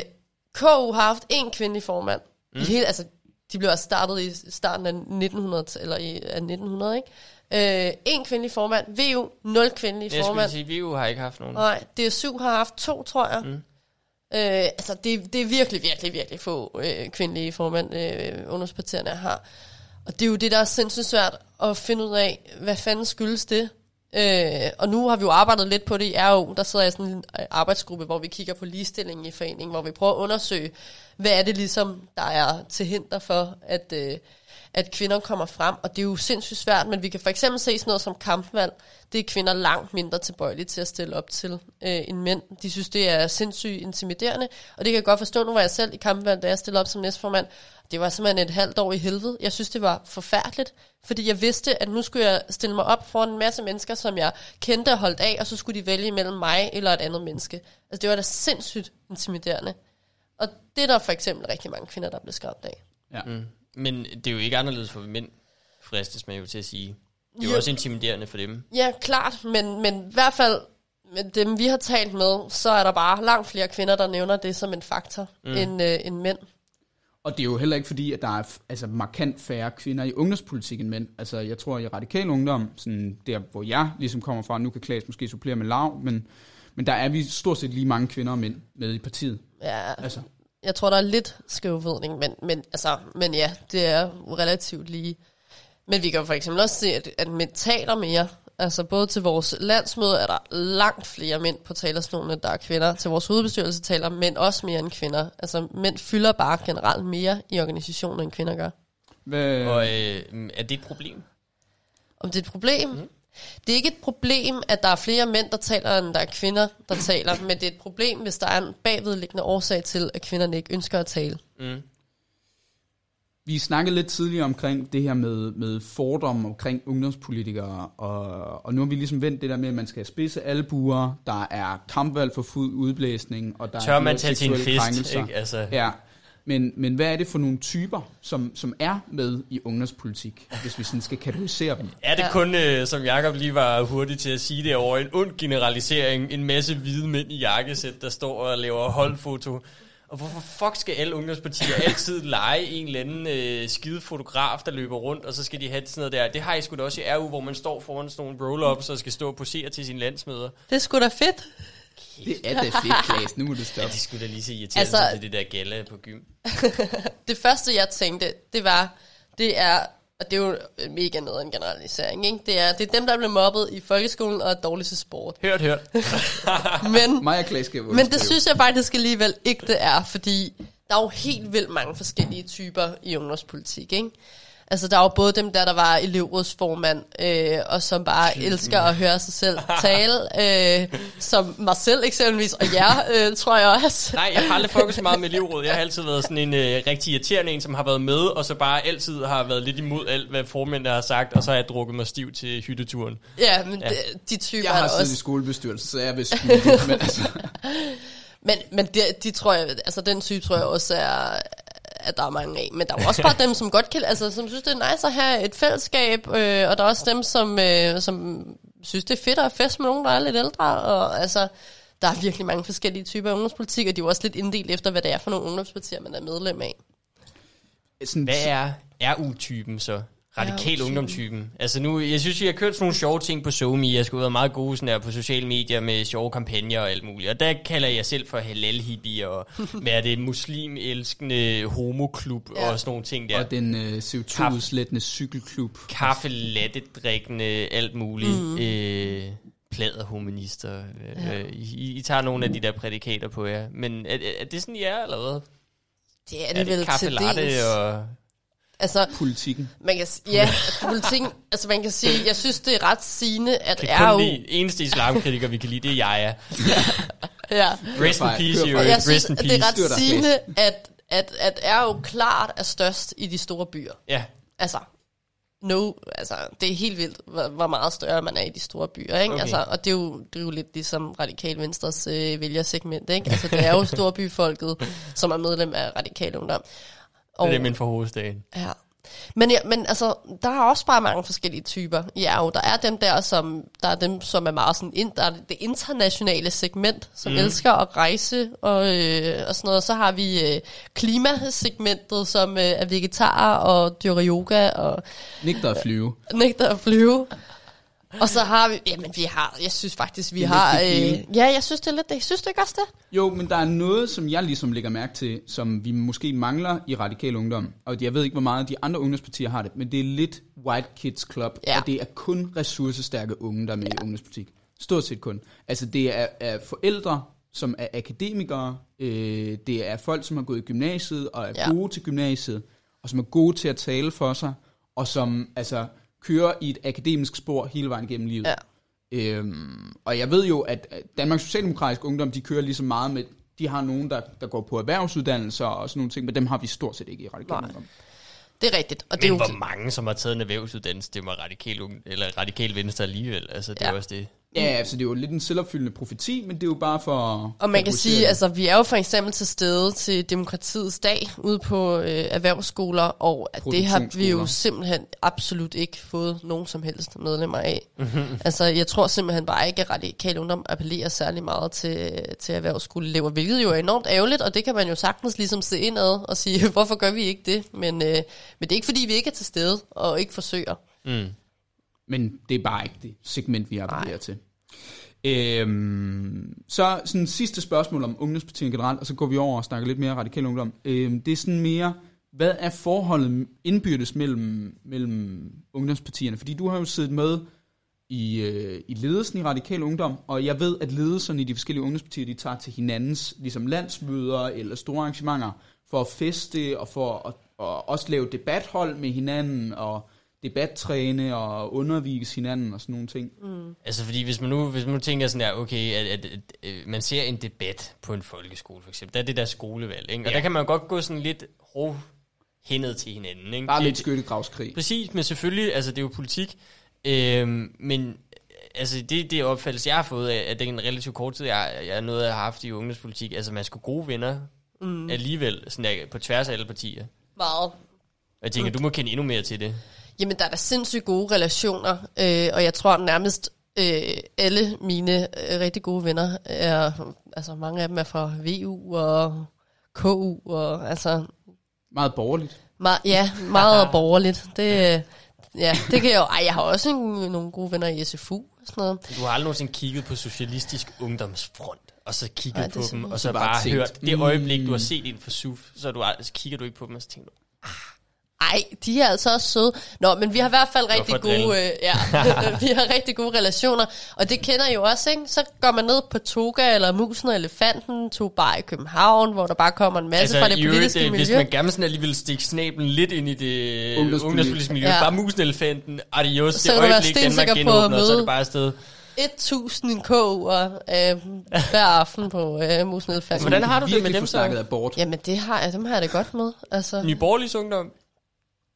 K U har haft én kvindelig formand. Mm. I hele, altså, de blev altså startet i starten af nitten hundrede, eller i af nitten hundrede, ikke? Øh, en kvindelig formand, V U, nul kvindelige jeg formand. Jeg skulle sige, V U har ikke haft nogen. Nej, D S U har haft to, tror jeg. Mm. Øh, altså, det, det er virkelig, virkelig, virkelig få øh, kvindelige formand, øh, ungdomspartierne har. Og det er jo det, der er sindssygt svært at finde ud af, hvad fanden skyldes det? Øh, og nu har vi jo arbejdet lidt på det i R O. Der sidder jeg i sådan en arbejdsgruppe, hvor vi kigger på ligestillingen i foreningen, hvor vi prøver at undersøge, hvad er det ligesom, der er til hinder for, at, øh, at kvinder kommer frem. Og det er jo sindssygt svært, men vi kan for eksempel se sådan noget som kampvalg. Det er kvinder langt mindre tilbøjelige til at stille op til øh, end mænd. De synes, det er sindssygt intimiderende, og det kan jeg godt forstå. Nu var jeg selv i kampvalg, da jeg stillede op som næstformand. Det var simpelthen et halvt år i helvede. Jeg synes, det var forfærdeligt, fordi jeg vidste, at nu skulle jeg stille mig op foran en masse mennesker, som jeg kendte og holdt af, og så skulle de vælge mellem mig eller et andet menneske. Altså, det var da sindssygt intimiderende. Og det er der for eksempel rigtig mange kvinder, der er blevet skræmt af. Ja. Mm. Men det er jo ikke anderledes for mænd, fristes man jo til at sige. Det er jo, jo også intimiderende for dem. Ja, klart, men, men i hvert fald med dem, vi har talt med, så er der bare langt flere kvinder, der nævner det som en faktor mm. end, øh, end mænd. Og det er jo heller ikke fordi, at der er altså, markant færre kvinder i ungdomspolitik end mænd. Altså, jeg tror, at i Radikal Ungdom, sådan der hvor jeg ligesom kommer fra, nu kan Klaas måske supplere med Lav, men, men der er vi stort set lige mange kvinder og mænd med i partiet. Ja, altså. Jeg tror, der er lidt skævvridning, men, men, altså, men ja, det er relativt lige. Men vi kan for eksempel også se, at, at mænd taler mere. Altså, både til vores landsmøde er der langt flere mænd på talerstolen, end der er kvinder. Til vores hovedbestyrelse taler mænd også mere end kvinder. Altså, mænd fylder bare generelt mere i organisationen, end kvinder gør. Hvad? Og øh, er det et problem? Om det er et problem? Mm. Det er ikke et problem, at der er flere mænd, der taler, end der er kvinder, der taler. Men det er et problem, hvis der er en bagvedliggende årsag til, at kvinderne ikke ønsker at tale. Mm. Vi snakkede lidt tidligere omkring det her med, med fordomme omkring ungdomspolitikere, og, og nu har vi ligesom vendt det der med, at man skal spidse albuer, der er kampvalg for fuld udblæsning, og der tør er man tage til en fest, ikke? Altså. Ja. Men, men hvad er det for nogle typer, som, som er med i ungdomspolitik, hvis vi sådan skal kategorisere dem? Er det kun, øh, som Jakob lige var hurtig til at sige det over, en ond generalisering, en masse hvide mænd i jakkesæt, der står og laver holdfoto? Og hvorfor fuck skal alle ungdomspartier altid lege en eller anden øh, skide fotograf, der løber rundt, og så skal de have sådan noget der. Det har I sgu da også i R U, hvor man står foran sådan nogle roll-ups og skal stå og posere til sine landsmøder. Det er sgu da fedt. Okay. Det er da fedt, Klaas. Nu må du stoppe. Ja, det skulle da lige se irriterende altså, til det der gala på gym. Det første, jeg tænkte, det var, det er, og det er jo mega noget af en generalisering, ikke? Det er, det er dem, der blev mobbet i folkeskolen og er dårlig til sport. Hørt, hørt. men, men det synes jeg faktisk alligevel ikke, det er, fordi der er jo helt vildt mange forskellige typer i ungdomspolitik, ikke? Altså, der er jo både dem der, der var elevrådsformand, øh, og som bare elsker at høre sig selv tale, øh, som mig selv eksempelvis, og jer, øh, tror jeg også. Nej, jeg har aldrig fokuseret meget med elevrådet. Jeg har altid været sådan en øh, rigtig irriterende en, som har været med, og så bare altid har været lidt imod alt, hvad formændene har sagt, og så har jeg drukket mig stiv til hytteturen. Ja, men ja. De, de typer har også. Jeg har siddet også i skolebestyrelsen, så jeg vil skyde, men altså. Men, men de, de tror jeg, altså den type tror jeg også er, at der er mange af, men der er også bare dem, som godt kan, altså som synes, det er nice at have et fællesskab, øh, og der er også dem, som, øh, som synes, det er fedt at feste med nogen, der er lidt ældre, og altså, der er virkelig mange forskellige typer af ungdomspolitik, og de er jo også lidt inddelt efter, hvad det er for nogle ungdomspartier, man er medlem af. Hvad er R U-typen så? Radikal ungdomstypen. Altså nu, jeg synes, jeg har kørt sådan nogle sjove ting på SoMe. Jeg skulle være meget gode sådan der, på sociale medier med sjove kampagner og alt muligt. Og der kalder jeg selv for halal-hippie og være det muslimelskende homoklub ja. Og sådan nogle ting der. Og den øh, C O to-udslættende cykelklub. Kaffe-latte-drikkende, alt muligt. Mm-hmm. Øh, pladerhumanister. Øh, ja. øh, I, I tager nogle af de der prædikater på jer. Men er, er det sådan, I er, eller hvad? Det er det, er det vel til dels. Altså, politikken. Man kan, ja, politikken. Altså man kan sige, jeg synes det er ret sigende, at er jo den eneste islamkritiker vi kan lide, det er jeg. Ja. Ja. Rest in peace, you. Jeg synes det er ret sigende, at at at er jo klart er størst i de store byer. Ja. Altså. No, altså det er helt vildt, hvor, hvor meget større man er i de store byer, ikke? Okay. Altså, og det er, jo, det er jo lidt ligesom Radikal Venstres øh, vælgersegment, ikke? Altså det er jo storbyfolket, som er medlem af Radikal Ungdom. Og, det er dem inden for hovedstaden. Ja. Men, ja, men altså, der er også bare mange forskellige typer. Ja, jo, der er dem der, som, der er dem, som er meget sådan, in, der er det internationale segment, som mm. elsker at rejse og, øh, og sådan noget. Så har vi øh, klimasegmentet, som øh, er vegetarer og dyrker yoga og... Nægter at flyve. Nægter at flyve. Og så har vi, jamen vi har, jeg synes faktisk, vi har, øh, ja, jeg synes det er lidt det, synes du ikke også det? Jo, men der er noget, som jeg ligesom lægger mærke til, som vi måske mangler i Radikal Ungdom, og jeg ved ikke, hvor meget de andre ungdomspartier har det, men det er lidt White Kids Club, ja. Og det er kun ressourcestærke unge, der er med ja. I ungdomspolitik. Stort set kun. Altså det er, er forældre, som er akademikere, øh, det er folk, som har gået i gymnasiet, og er ja. Gode til gymnasiet, og som er gode til at tale for sig, og som, altså... kører i et akademisk spor hele vejen gennem livet. Ja. Øhm, og jeg ved jo, at Danmarks Socialdemokratiske Ungdom, de kører ligesom meget med, de har nogen, der, der går på erhvervsuddannelser og sådan nogle ting, men dem har vi stort set ikke i Radikal Ungdom. Det er rigtigt. Og det men er hvor mange, som har taget en erhvervsuddannelse, det var Radikal, eller Radikal Venstre alligevel, altså det ja. Er også det. Ja, altså det er jo lidt en selvopfyldende profeti, men det er jo bare for... Og man kan sige, altså vi er jo for eksempel til stede til Demokratiets dag ude på øh, erhvervsskoler, og at det har vi jo simpelthen absolut ikke fået nogen som helst medlemmer af. Altså jeg tror simpelthen bare ikke, at Radikal Ungdom appellerer særlig meget til, til erhvervsskoleelever, hvilket jo er enormt ærgerligt, og det kan man jo sagtens ligesom se indad og sige, hvorfor gør vi ikke det? Men, øh, men det er ikke fordi, vi ikke er til stede og ikke forsøger. Mm. Men det er bare ikke det segment, vi appellerer til. Øhm, så sådan sidste spørgsmål om ungdomspartierne generelt, og så går vi over og snakker lidt mere Radikal Ungdom. Øhm, det er sådan mere, hvad er forholdet indbyrdes mellem, mellem ungdomspartierne? Fordi du har jo siddet med i, øh, i ledelsen i Radikal Ungdom, og jeg ved, at ledelserne i de forskellige ungdomspartier, de tager til hinandens ligesom landsmøder eller store arrangementer for at feste og for at og også lave debathold med hinanden og... debattræne og undervise hinanden og sådan nogle ting. Mm. Altså fordi hvis man nu hvis man nu tænker sådan der, okay, at, at, at, at man ser en debat på en folkeskole for eksempel, der er det der skolevalg, ikke? Og ja. Der kan man godt gå sådan lidt hårdhændet til hinanden, ikke? Bare lidt skyttegravskrig. Præcis, men selvfølgelig, altså det er jo politik, øhm, men altså det det opfattelse jeg har fået af, at det er en relativt kort tid jeg jeg er noget jeg har haft i ungdomspolitik, altså man skulle gode venner mm. alligevel sådan der, på tværs af alle partier. Meget. Jeg tænker mm. du må kende endnu mere til det. Jamen, der er da sindssygt gode relationer, øh, og jeg tror nærmest øh, alle mine øh, rigtig gode venner, er, altså mange af dem er fra V U og K U, og altså... Meget borgerligt. Meget, ja, meget borgerligt. Det... Øh, ja, det kan jeg jo. Ej, jeg har også en, nogle gode venner i S F U og sådan noget. Du har aldrig nogensinde kigget på Socialistisk Ungdomsfront, og så kigget Ej, på dem, og så bare tænkt. Hørt det øjeblik, du har set en for S U F, så, du, så kigger du ikke på dem, og så tænker du... Ej, de er altså også søde. Nå, men vi har i hvert fald rigtig gode, øh, ja, vi har rigtig gode relationer, og det kender I jo også, ikke? Så går man ned på Toga eller Musen og Elefanten, tog bare i København, hvor der bare kommer en masse altså, fra det politiske øvrigt, miljø. Hvis man gerne sådan alligevel stikker snablen lidt ind i det ungdomspolitiske miljø, ja. Bare Musen og Elefanten, adios, så det øjeblik, Danmark genåbner, så er det bare afsted. tusind koger øh, hver aften på øh, Musen og Elefanten. Hvordan har du det med dem så? Jamen, det har jeg, dem har jeg det godt med. Altså. Ny Borgerligs Ungdom?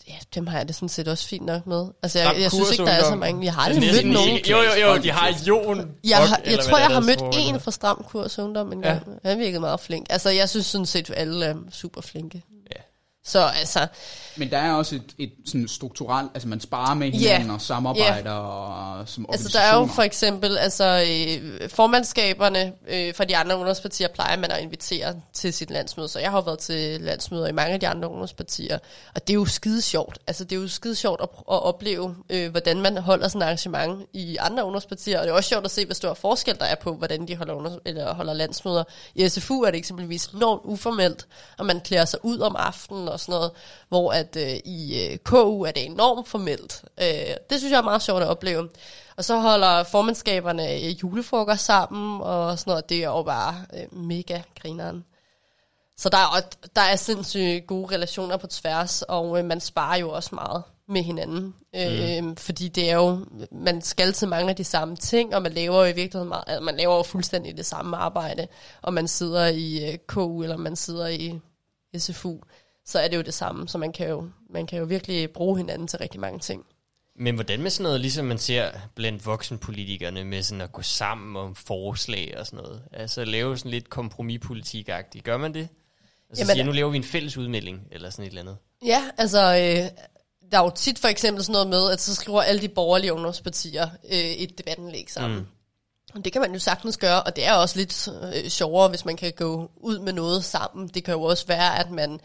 Ja, dem har jeg det sådan set også fint nok med. Altså, jeg, jeg synes ikke, der er så mange. Jeg har aldrig mødt nogen. Jo, jo, jo, de har Jon. Jeg, har, jeg tror, jeg har mødt en fra Stram Kurs Ungdom en gang. Ja. Han virkede meget flink. Altså, jeg synes sådan set, at alle er super flinke. Ja. Så altså... Men der er også et, et sådan strukturelt... Altså, man sparer med hinanden yeah. og samarbejder yeah. og, som organisationer. Altså, der er jo for eksempel... Altså, formandskaberne øh, fra de andre ungdomspartier plejer man at invitere til sit landsmøde. Så jeg har jo været til landsmøder i mange af de andre ungdomspartier. Og det er jo skide sjovt. Altså, det er jo skide sjovt at, at opleve, øh, hvordan man holder sådan et arrangement i andre ungdomspartier. Og det er også sjovt at se, hvor stor forskel der er på, hvordan de holder, under, eller holder landsmøder. I S F U er det eksempelvis enormt uformelt, og man klæder sig ud om aftenen og sådan noget, hvor at øh, i øh, K U er det enormt formelt. Øh, det synes jeg er meget sjovt at opleve. Og så holder formandskaberne øh, julefrokost sammen og sådan noget. Det er jo bare øh, mega grineren. Så der er, der er sindssygt gode relationer på tværs, og øh, man sparer jo også meget med hinanden. Øh, mm. Fordi det er jo, man skal til mange af de samme ting, og man laver jo i virkeligheden meget, altså man laver jo fuldstændig det samme arbejde, og man sidder i øh, K U, eller man sidder i S F U, så er det jo det samme. Så man kan jo, man kan jo virkelig bruge hinanden til rigtig mange ting. Men hvordan med sådan noget, ligesom man ser blandt voksenpolitikerne med sådan at gå sammen om forslag og sådan noget? Altså lave sådan lidt kompromispolitik-agtigt. Gør man det? Altså Jamen, siger, nu laver vi en fælles udmelding eller sådan et eller andet. Ja, altså øh, der er jo tit for eksempel sådan noget med, at så skriver alle de borgerlige ungdomspartier øh, et debattenlæg sammen. Mm. Og det kan man jo sagtens gøre, og det er også lidt øh, sjovere, hvis man kan gå ud med noget sammen. Det kan jo også være, at man...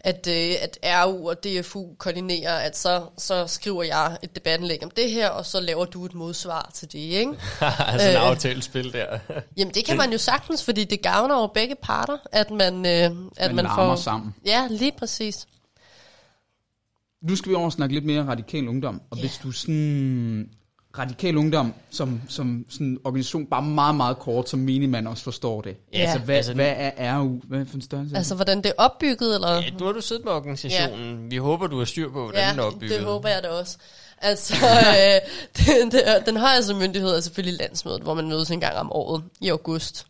At, øh, at R U og D F U koordinerer, at så, så skriver jeg et debattenlæg om det her, og så laver du et modsvar til det, ikke? Altså øh, en aftalespil der. Jamen det kan man jo sagtens, fordi det gavner over begge parter, at man, øh, at man, man får... sammen. Ja, lige præcis. Nu skal vi over snakke lidt mere radikal ungdom, og yeah. hvis du sådan... Radikal Ungdom som, som sådan en organisation, bare meget, meget kort, som minimand også forstår det. Ja. Altså, hvad, altså, hvad er R U? Hvad for en størrelse? Altså, hvordan det er opbygget? Eller? Ja, nu har du siddet med organisationen. Ja. Vi håber, du har styr på, hvordan ja, den er opbygget. Det håber jeg da også. Altså, øh, den, den, den højeste myndighed er selvfølgelig landsmødet, hvor man mødes en gang om året i august.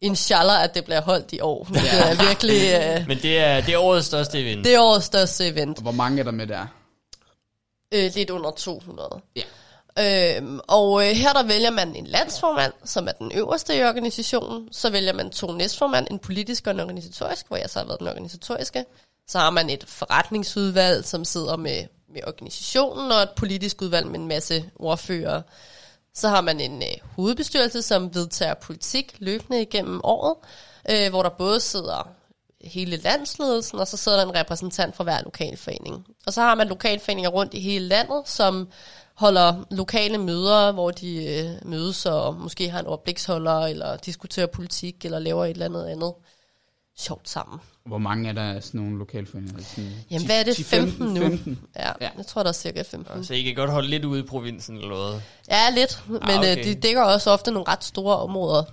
Inshallah, at det bliver holdt i år. Ja. Det er virkelig... Øh, Men det er, det er årets største event. Det er årets største event. Og hvor mange er der med der? Øh, lidt under to hundrede. Ja. Øhm, og øh, her der vælger man en landsformand, som er den øverste i organisationen. Så vælger man to næstformand, en politisk og en organisatorisk, hvor jeg så har været den organisatoriske. Så har man et forretningsudvalg, som sidder med, med organisationen, og et politisk udvalg med en masse ordfører. Så har man en øh, hovedbestyrelse, som vedtager politik løbende igennem året, øh, hvor der både sidder hele landsledelsen, og så sidder der en repræsentant fra hver lokalforening. Og så har man lokalforeninger rundt i hele landet, som... holder lokale møder, hvor de øh, mødes og måske har en overbliksholder, eller diskuterer politik, eller laver et eller andet andet sjovt sammen. Hvor mange er der sådan nogle lokalforeninger? Jamen, hvad er det? femten, femten nu? femten. Ja, ja, jeg tror, der er cirka femten. Og så I kan godt holde lidt ude i provinsen eller noget? Ja, lidt, men ah, okay. øh, de dækker også ofte nogle ret store områder.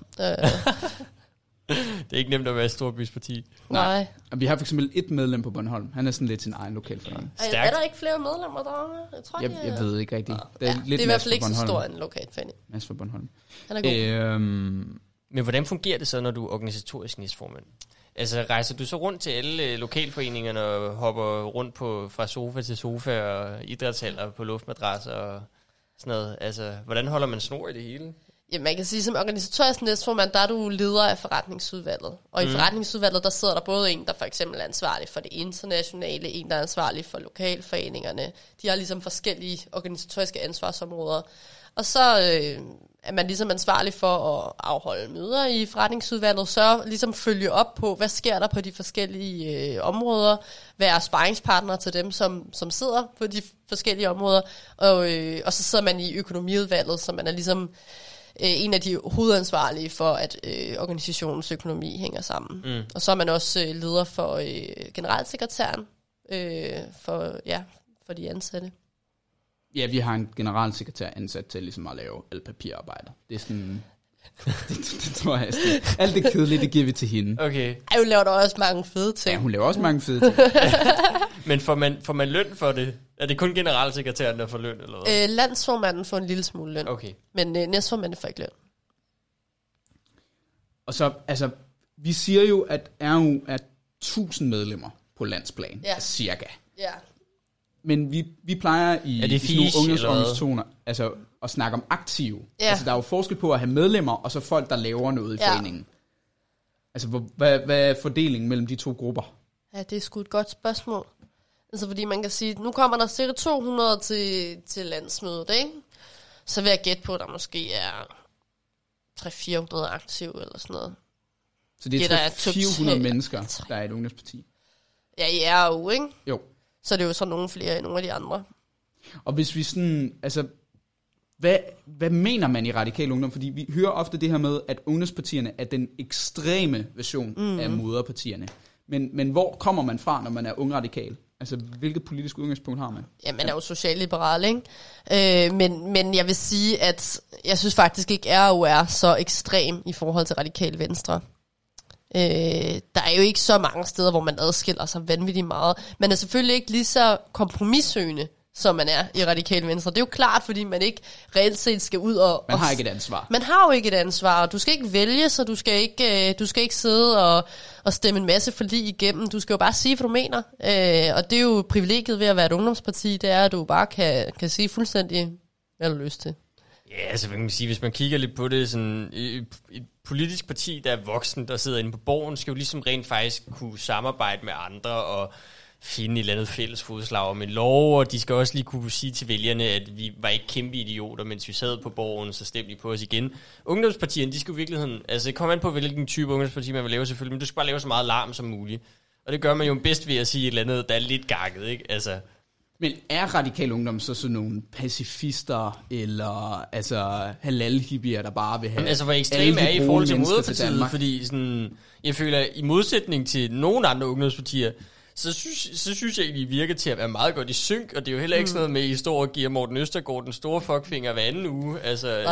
Det er ikke nemt at være et storbysparti. Nej. Nej. Vi har for eksempel et medlem på Bornholm. Han er sådan lidt sin egen lokalforening. Ja. Er der ikke flere medlemmer derovre? Jeg tror jeg, jeg ved ikke rigtigt. Ja. Det er, ja, lidt det er i hvert fald ikke så stor en lokalforening. Mads for Bornholm. Han er god. Øhm. Men hvordan fungerer det så, når du er organisatorisk næstformand? Altså rejser du så rundt til alle lokalforeningerne og hopper rundt på, fra sofa til sofa og idrætshaller på luftmadrasser og sådan noget? Altså hvordan holder man snor i det hele? Jamen, man kan sige, som organisatorisk næstformand, der er du leder af forretningsudvalget. Og mm. i forretningsudvalget, der sidder der både en, der for eksempel er ansvarlig for det internationale, en, der er ansvarlig for lokalforeningerne. De har ligesom forskellige organisatoriske ansvarsområder. Og så øh, er man ligesom ansvarlig for at afholde møder i forretningsudvalget, så ligesom følge op på, hvad sker der på de forskellige øh, områder, være sparringspartner til dem, som, som sidder på de forskellige områder. Og, øh, og så sidder man i økonomiudvalget, så man er ligesom... en af de hovedansvarlige for, at øh, organisationens økonomi hænger sammen. Mm. Og så er man også øh, leder for øh, generalsekretæren, øh, for, ja, for de ansatte. Ja, vi har en generalsekretær ansat til ligesom at lave alt papirarbejdet. Det er sådan... det, det, det tror jeg sådan. Alt det kedelige, det giver vi til hende. Okay. Ej, hun laver da også mange fede ting. Ja, hun laver også mange fede ting. Men får man, får man løn for det? Er det kun generalsekretæren, der får løn? Eller hvad? Øh, landsformanden får en lille smule løn. Okay. Men øh, næstformanden får ikke løn. Og så, altså, vi siger jo, at R U er tusind medlemmer på landsplan. Ja. Cirka. Ja. Men vi, vi plejer i, i nogle ungdomsorganisationer altså, at snakke om aktive. Ja. Altså, der er jo forskel på at have medlemmer, og så folk, der laver noget i ja. foreningen. Altså, hvad, hvad er fordelingen mellem de to grupper? Ja, det er sgu et godt spørgsmål. Altså, fordi man kan sige, at nu kommer der cirka to hundrede til, til landsmødet, ikke? Så vil jeg gætte på, at der måske er tre hundrede til fire hundrede aktive eller sådan noget. Så det er tre hundrede til fire hundrede mennesker, der er et ungdomsparti? Ja, I er jo, ikke? Jo. Så det er jo så nogle flere end nogle af de andre. Og hvis vi sådan, altså, hvad, hvad mener man i radikal ungdom? Fordi vi hører ofte det her med, at ungdomspartierne er den ekstreme version mm. af moderpartierne. Men, men hvor kommer man fra, når man er ungradikal? Altså, hvilket politisk udgangspunkt har man? Ja, man er jo socialliberal, ikke? Øh, men, men jeg vil sige, at jeg synes faktisk ikke, at R U er så ekstrem i forhold til radikal venstre. Øh, der er jo ikke så mange steder, hvor man adskiller sig vanvittigt meget. Man er selvfølgelig ikke lige så kompromissøgende, som man er i Radikale Venstre. Det er jo klart, fordi man ikke reelt set skal ud og... Man har ikke et ansvar. Man har jo ikke et ansvar, og du skal ikke vælge, så du skal ikke, du skal ikke sidde og, og stemme en masse forlig igennem. Du skal jo bare sige, hvad du mener. Øh, og det er jo privilegiet ved at være et ungdomsparti, det er, at du bare kan, kan sige fuldstændig, hvad du har lyst til. Ja, så altså, kan man sige, hvis man kigger lidt på det, sådan et, et politisk parti, der er voksen, der sidder inde på borgen, skal jo ligesom rent faktisk kunne samarbejde med andre og finde et eller andet fælles fodslag om en lov, og de skal også lige kunne sige til vælgerne, at vi var ikke kæmpe idioter, mens vi sad på borgen, så stemte de på os igen. Ungdomspartierne, de skal i virkeligheden, altså kom an på, hvilken type ungdomsparti man vil lave selvfølgelig, men du skal bare lave så meget larm som muligt. Og det gør man jo bedst ved at sige et eller andet, der er lidt gakket, ikke? Altså... Men er Radikal Ungdom så sådan nogle pacifister, eller altså halal-hippier, der bare vil have... Men altså, hvor ekstreme er I i forhold til moderpartiet, fordi sådan, jeg føler, i modsætning til nogle andre ungdomspartier, så synes, så synes jeg egentlig, I virker til at være meget godt i synk, og det er jo heller ikke mm. sådan noget med, I står og giver Morten Østergaard den store fuckfinger hver anden uge. Altså, øh,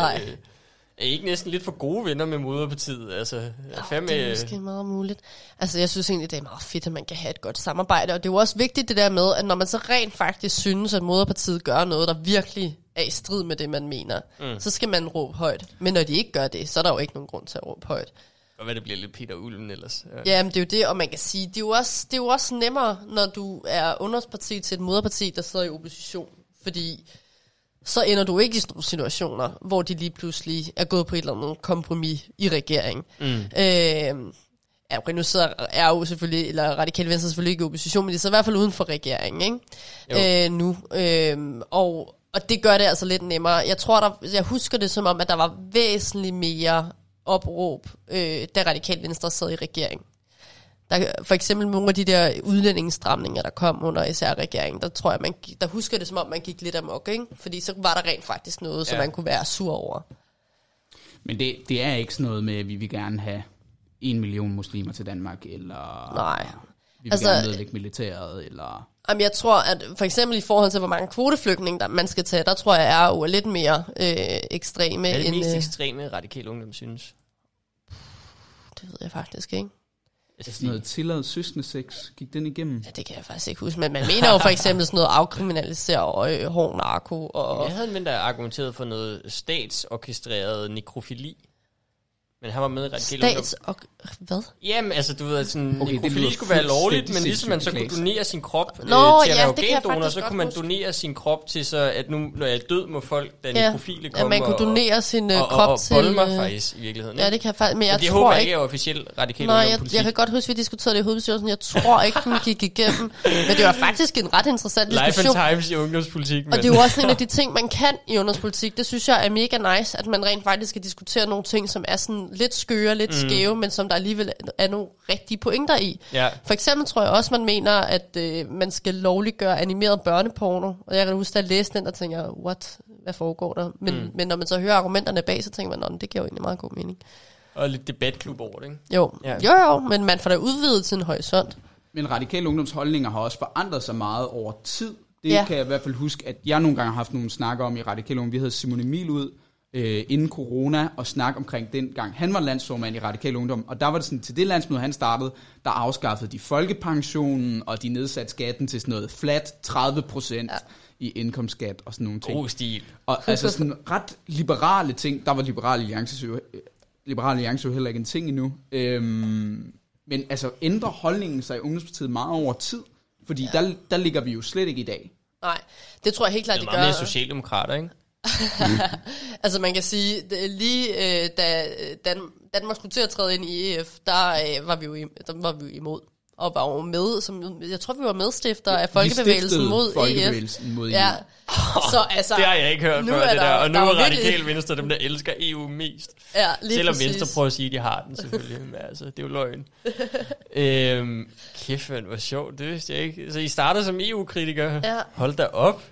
er I ikke næsten lidt for gode venner med moderpartiet? Altså, jo, fandme, det er måske meget muligt. Altså, jeg synes egentlig, det er meget fedt, at man kan have et godt samarbejde, og det er jo også vigtigt det der med, at når man så rent faktisk synes, at moderpartiet gør noget, der virkelig er i strid med det, man mener, mm. så skal man råbe højt. Men når de ikke gør det, så er der jo ikke nogen grund til at råbe højt. Og hvad det bliver lidt Peter Ulven ellers. Ja, men det er jo det, og man kan sige, det er jo også, det er jo også nemmere, når du er ungdomsparti til et moderparti, der sidder i opposition. Fordi så ender du ikke i sådan nogle situationer, hvor de lige pludselig er gået på et eller andet kompromis i regeringen. Mm. Øh, ja, nu sidder R U selvfølgelig, eller Radikale Venstre selvfølgelig ikke i opposition, men de sidder i hvert fald uden for regeringen, ikke? Øh, nu. Øh, og, og det gør det altså lidt nemmere. Jeg tror, der, jeg husker det som om, at der var væsentligt mere... opråb, øh, da Radikal Venstre sad i regering. Der, for eksempel nogle af de der udlændingestramninger, der kom under især regeringen, der tror jeg, man, der husker det som om, man gik lidt amok, ikke? Fordi så var der rent faktisk noget, ja. Som man kunne være sur over. Men det, det er ikke sådan noget med, at vi vil gerne have en million muslimer til Danmark, eller nej. Vi vil altså, gerne nedlægge militæret, eller... Jamen, jeg tror, at for eksempel i forhold til, hvor mange kvoteflygtninge der man skal tage, der tror jeg, er jo lidt mere øh, ekstreme. Hvad er det mest øh... ekstreme, Radikale Ungdom synes? Det ved jeg faktisk ikke. Altså sådan noget tilladet søskendesex, gik den igennem? Ja, det kan jeg faktisk ikke huske, men man mener jo for eksempel sådan noget afkriminalisere øh, hård narko. Og... Jeg havde en ven, der argumenteret for noget statsorkestreret nekrofili. Men han var med i Radikal Ungdom. Stats og... Hvad? Jamen, altså, du ved, at sådan, okay, nekrofili skulle være lovligt, men ligesom man så kunne donere sin krop Nå, øh, til at ja, være organdonor, så kunne man donere sin krop til så, at nu, når jeg er død, må folk, der ja. Nekrofile kommer, ja, man kunne donere sin og, krop og, og, og bolde mig til... faktisk, i virkeligheden. Ikke? Ja, det kan jeg faktisk, men jeg, men jeg tror håber, ikke... Det håber jeg ikke er officielt Radikal Ungdom politik. Nej, jeg, jeg kan godt huske, vi diskuterede det i hovedbestyrelsen. Jeg tror ikke, den gik igennem. Men det var faktisk en ret interessant diskussion. Life and times i ungdomspolitik. Men. Og det er jo også en af de ting, man kan i ungdomspolitik. Det synes jeg er mega nice, at man rent faktisk skal diskutere nogle ting, som er sådan lidt skøre, lidt mm. skæve, men som der alligevel er nogle rigtige pointer i. Ja. For eksempel tror jeg også, man mener, at øh, man skal lovliggøre animeret børneporno. Og jeg kan huske, at jeg læste den, og tænker, what? Hvad foregår der? Men, mm. men når man så hører argumenterne bag, så tænker man, det giver jo egentlig meget god mening. Og lidt debatklub over det, ikke? Jo. Ja. jo, jo, men man får da udvidet til en horisont. Men Radikale Ungdoms holdninger har også forandret sig meget over tid. Det ja. Kan jeg i hvert fald huske, at jeg nogle gange har haft nogle snakker om i Radikale Ungdom. Vi havde Simon Emil ud, Øh, inden corona, og snak omkring dengang han var landsformand i Radikal Ungdom, og der var det sådan, til det landsmøde han startede, der afskaffede de folkepensionen, og de nedsatte skatten til sådan noget flat tredive procent ja. I indkomstskat og sådan nogle ting. God stil. Og altså sådan ret liberale ting, der var Liberal Alliance jo, Liberal Alliance jo heller ikke en ting endnu, øhm, men altså ændrer holdningen sig i ungdomspartiet meget over tid, fordi ja. der, der ligger vi jo slet ikke i dag. Nej, det tror jeg helt klart, det gør. Det er meget mere socialdemokrater, ikke? Altså man kan sige lige øh, da Dan- Danmark skulle til at træde ind i E F, der, øh, var vi jo im- der var vi jo imod og var jo med som, jeg tror vi var medstifter af Folkebevægelsen mod Folkebevægelsen E F mod ja. Så altså, det har jeg ikke hørt før det der, der og nu er Radikale Venstre dem der elsker E U mest ja, selvom præcis. Venstre prøver at sige at de har den selvfølgelig. Men altså, det er jo løgn. øhm, Kæft man, hvor sjovt, det vidste jeg ikke. Så I startede som E U-kritikere ja. Hold da op.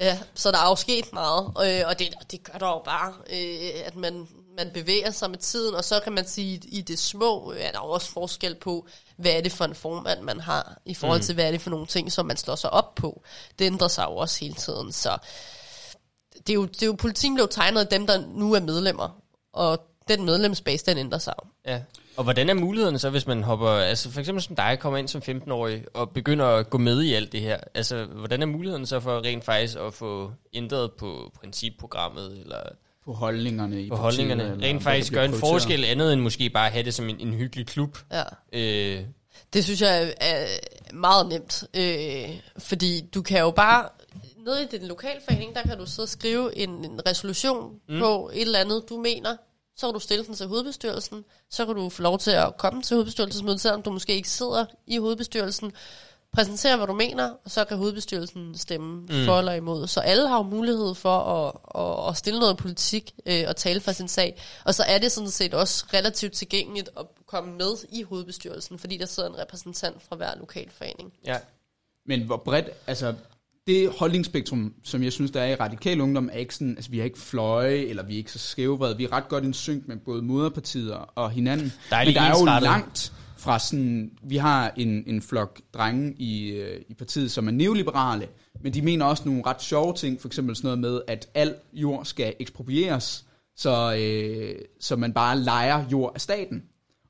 Ja, så der er jo sket meget, øh, og det, det gør der jo bare, øh, at man, man bevæger sig med tiden, og så kan man sige, at i det små øh, er der jo også forskel på, hvad er det for en formand, man har, i forhold til, mm. hvad er det for nogle ting, som man slår sig op på. Det ændrer sig jo også hele tiden, så det er jo, det er jo politikken blev tegnet af dem, der nu er medlemmer, og den medlemsbase, den ændrer sig. Ja. Og hvordan er mulighederne så, hvis man hopper, altså for eksempel som dig, kommer ind som femten-årig og begynder at gå med i alt det her? Altså, hvordan er mulighederne så for rent faktisk at få ændret på principprogrammet, eller på holdningerne i på holdningerne? Rent eller, faktisk gøre en forskel andet end måske bare have det som en, en hyggelig klub. Ja. Øh. Det synes jeg er meget nemt, øh, fordi du kan jo bare... Nede i din lokalforening, der kan du sidde og skrive en, en resolution mm. på et eller andet, du mener. Så kan du stille den til hovedbestyrelsen. Så kan du få lov til at komme til hovedbestyrelsesmødet, selvom du måske ikke sidder i hovedbestyrelsen. Præsentere, hvad du mener, og så kan hovedbestyrelsen stemme mm. for eller imod. Så alle har jo mulighed for at, at, at stille noget politik øh, og tale for sin sag. Og så er det sådan set også relativt tilgængeligt at komme med i hovedbestyrelsen, fordi der sidder en repræsentant fra hver lokalforening. Ja. Men hvor bredt... altså det holdningsspektrum, som jeg synes, der er i Radikal Ungdom, er ikke sådan, altså vi er ikke fløje, eller vi er ikke så skævvrede. Vi er ret godt i synk med både moderpartiet og hinanden. Der er Men der er jo startet. langt fra sådan, vi har en, en flok drenge i, i partiet, som er neoliberale, men de mener også nogle ret sjove ting, for eksempel sådan noget med, at al jord skal eksproprieres, så, øh, så man bare lejer jord af staten.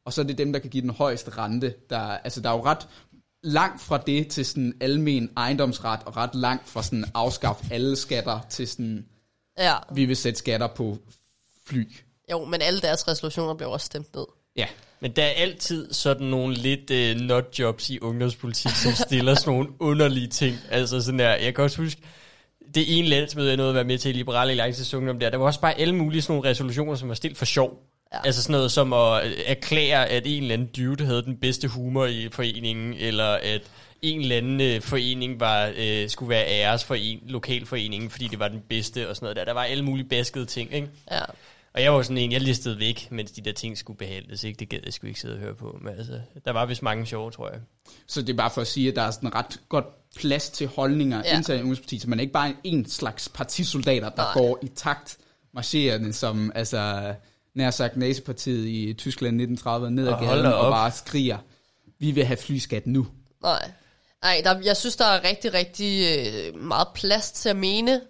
Og så er det dem, der kan give den højeste rente. Der, altså der er jo ret... langt fra det til sådan almen ejendomsret, og ret langt fra sådan afskaffe alle skatter til sådan, ja. vi vil sætte skatter på fly. Jo, men alle deres resolutioner bliver også stemt ned. Ja. Men der er altid sådan nogle lidt øh, nutjobs i ungdomspolitik, som stiller sådan nogle underlige ting. Altså sådan der, jeg kan også huske, det ene landsmøde, jeg nåede at være med til i Liberal Alliances Ungdom der, der var også bare alle mulige sådan nogle resolutioner, som var stillet for sjov. Ja. Altså sådan noget som at erklære, at en eller anden dude havde den bedste humor i foreningen, eller at en eller anden øh, forening var, øh, skulle være æres for en lokal forening, fordi det var den bedste og sådan noget der. Der var alle mulige baskede ting, ikke? Ja. Og jeg var sådan en, jeg listede væk, mens de der ting skulle behandles, ikke? Det gad jeg sgu ikke sidde og høre på. Men altså, der var vist mange sjove, tror jeg. Så det er bare for at sige, at der er sådan ret godt plads til holdninger ja. internt i ungdomspartiet, så man er ikke bare en slags partisoldater, der Nej. går i takt marcherende som, altså... nær sagt Nazi-partiet i Tyskland nitten tredive ned ad og gaden og bare skriger, vi vil have flyskat nu. Nej, Ej, der, jeg synes, der er rigtig, rigtig meget plads til at mene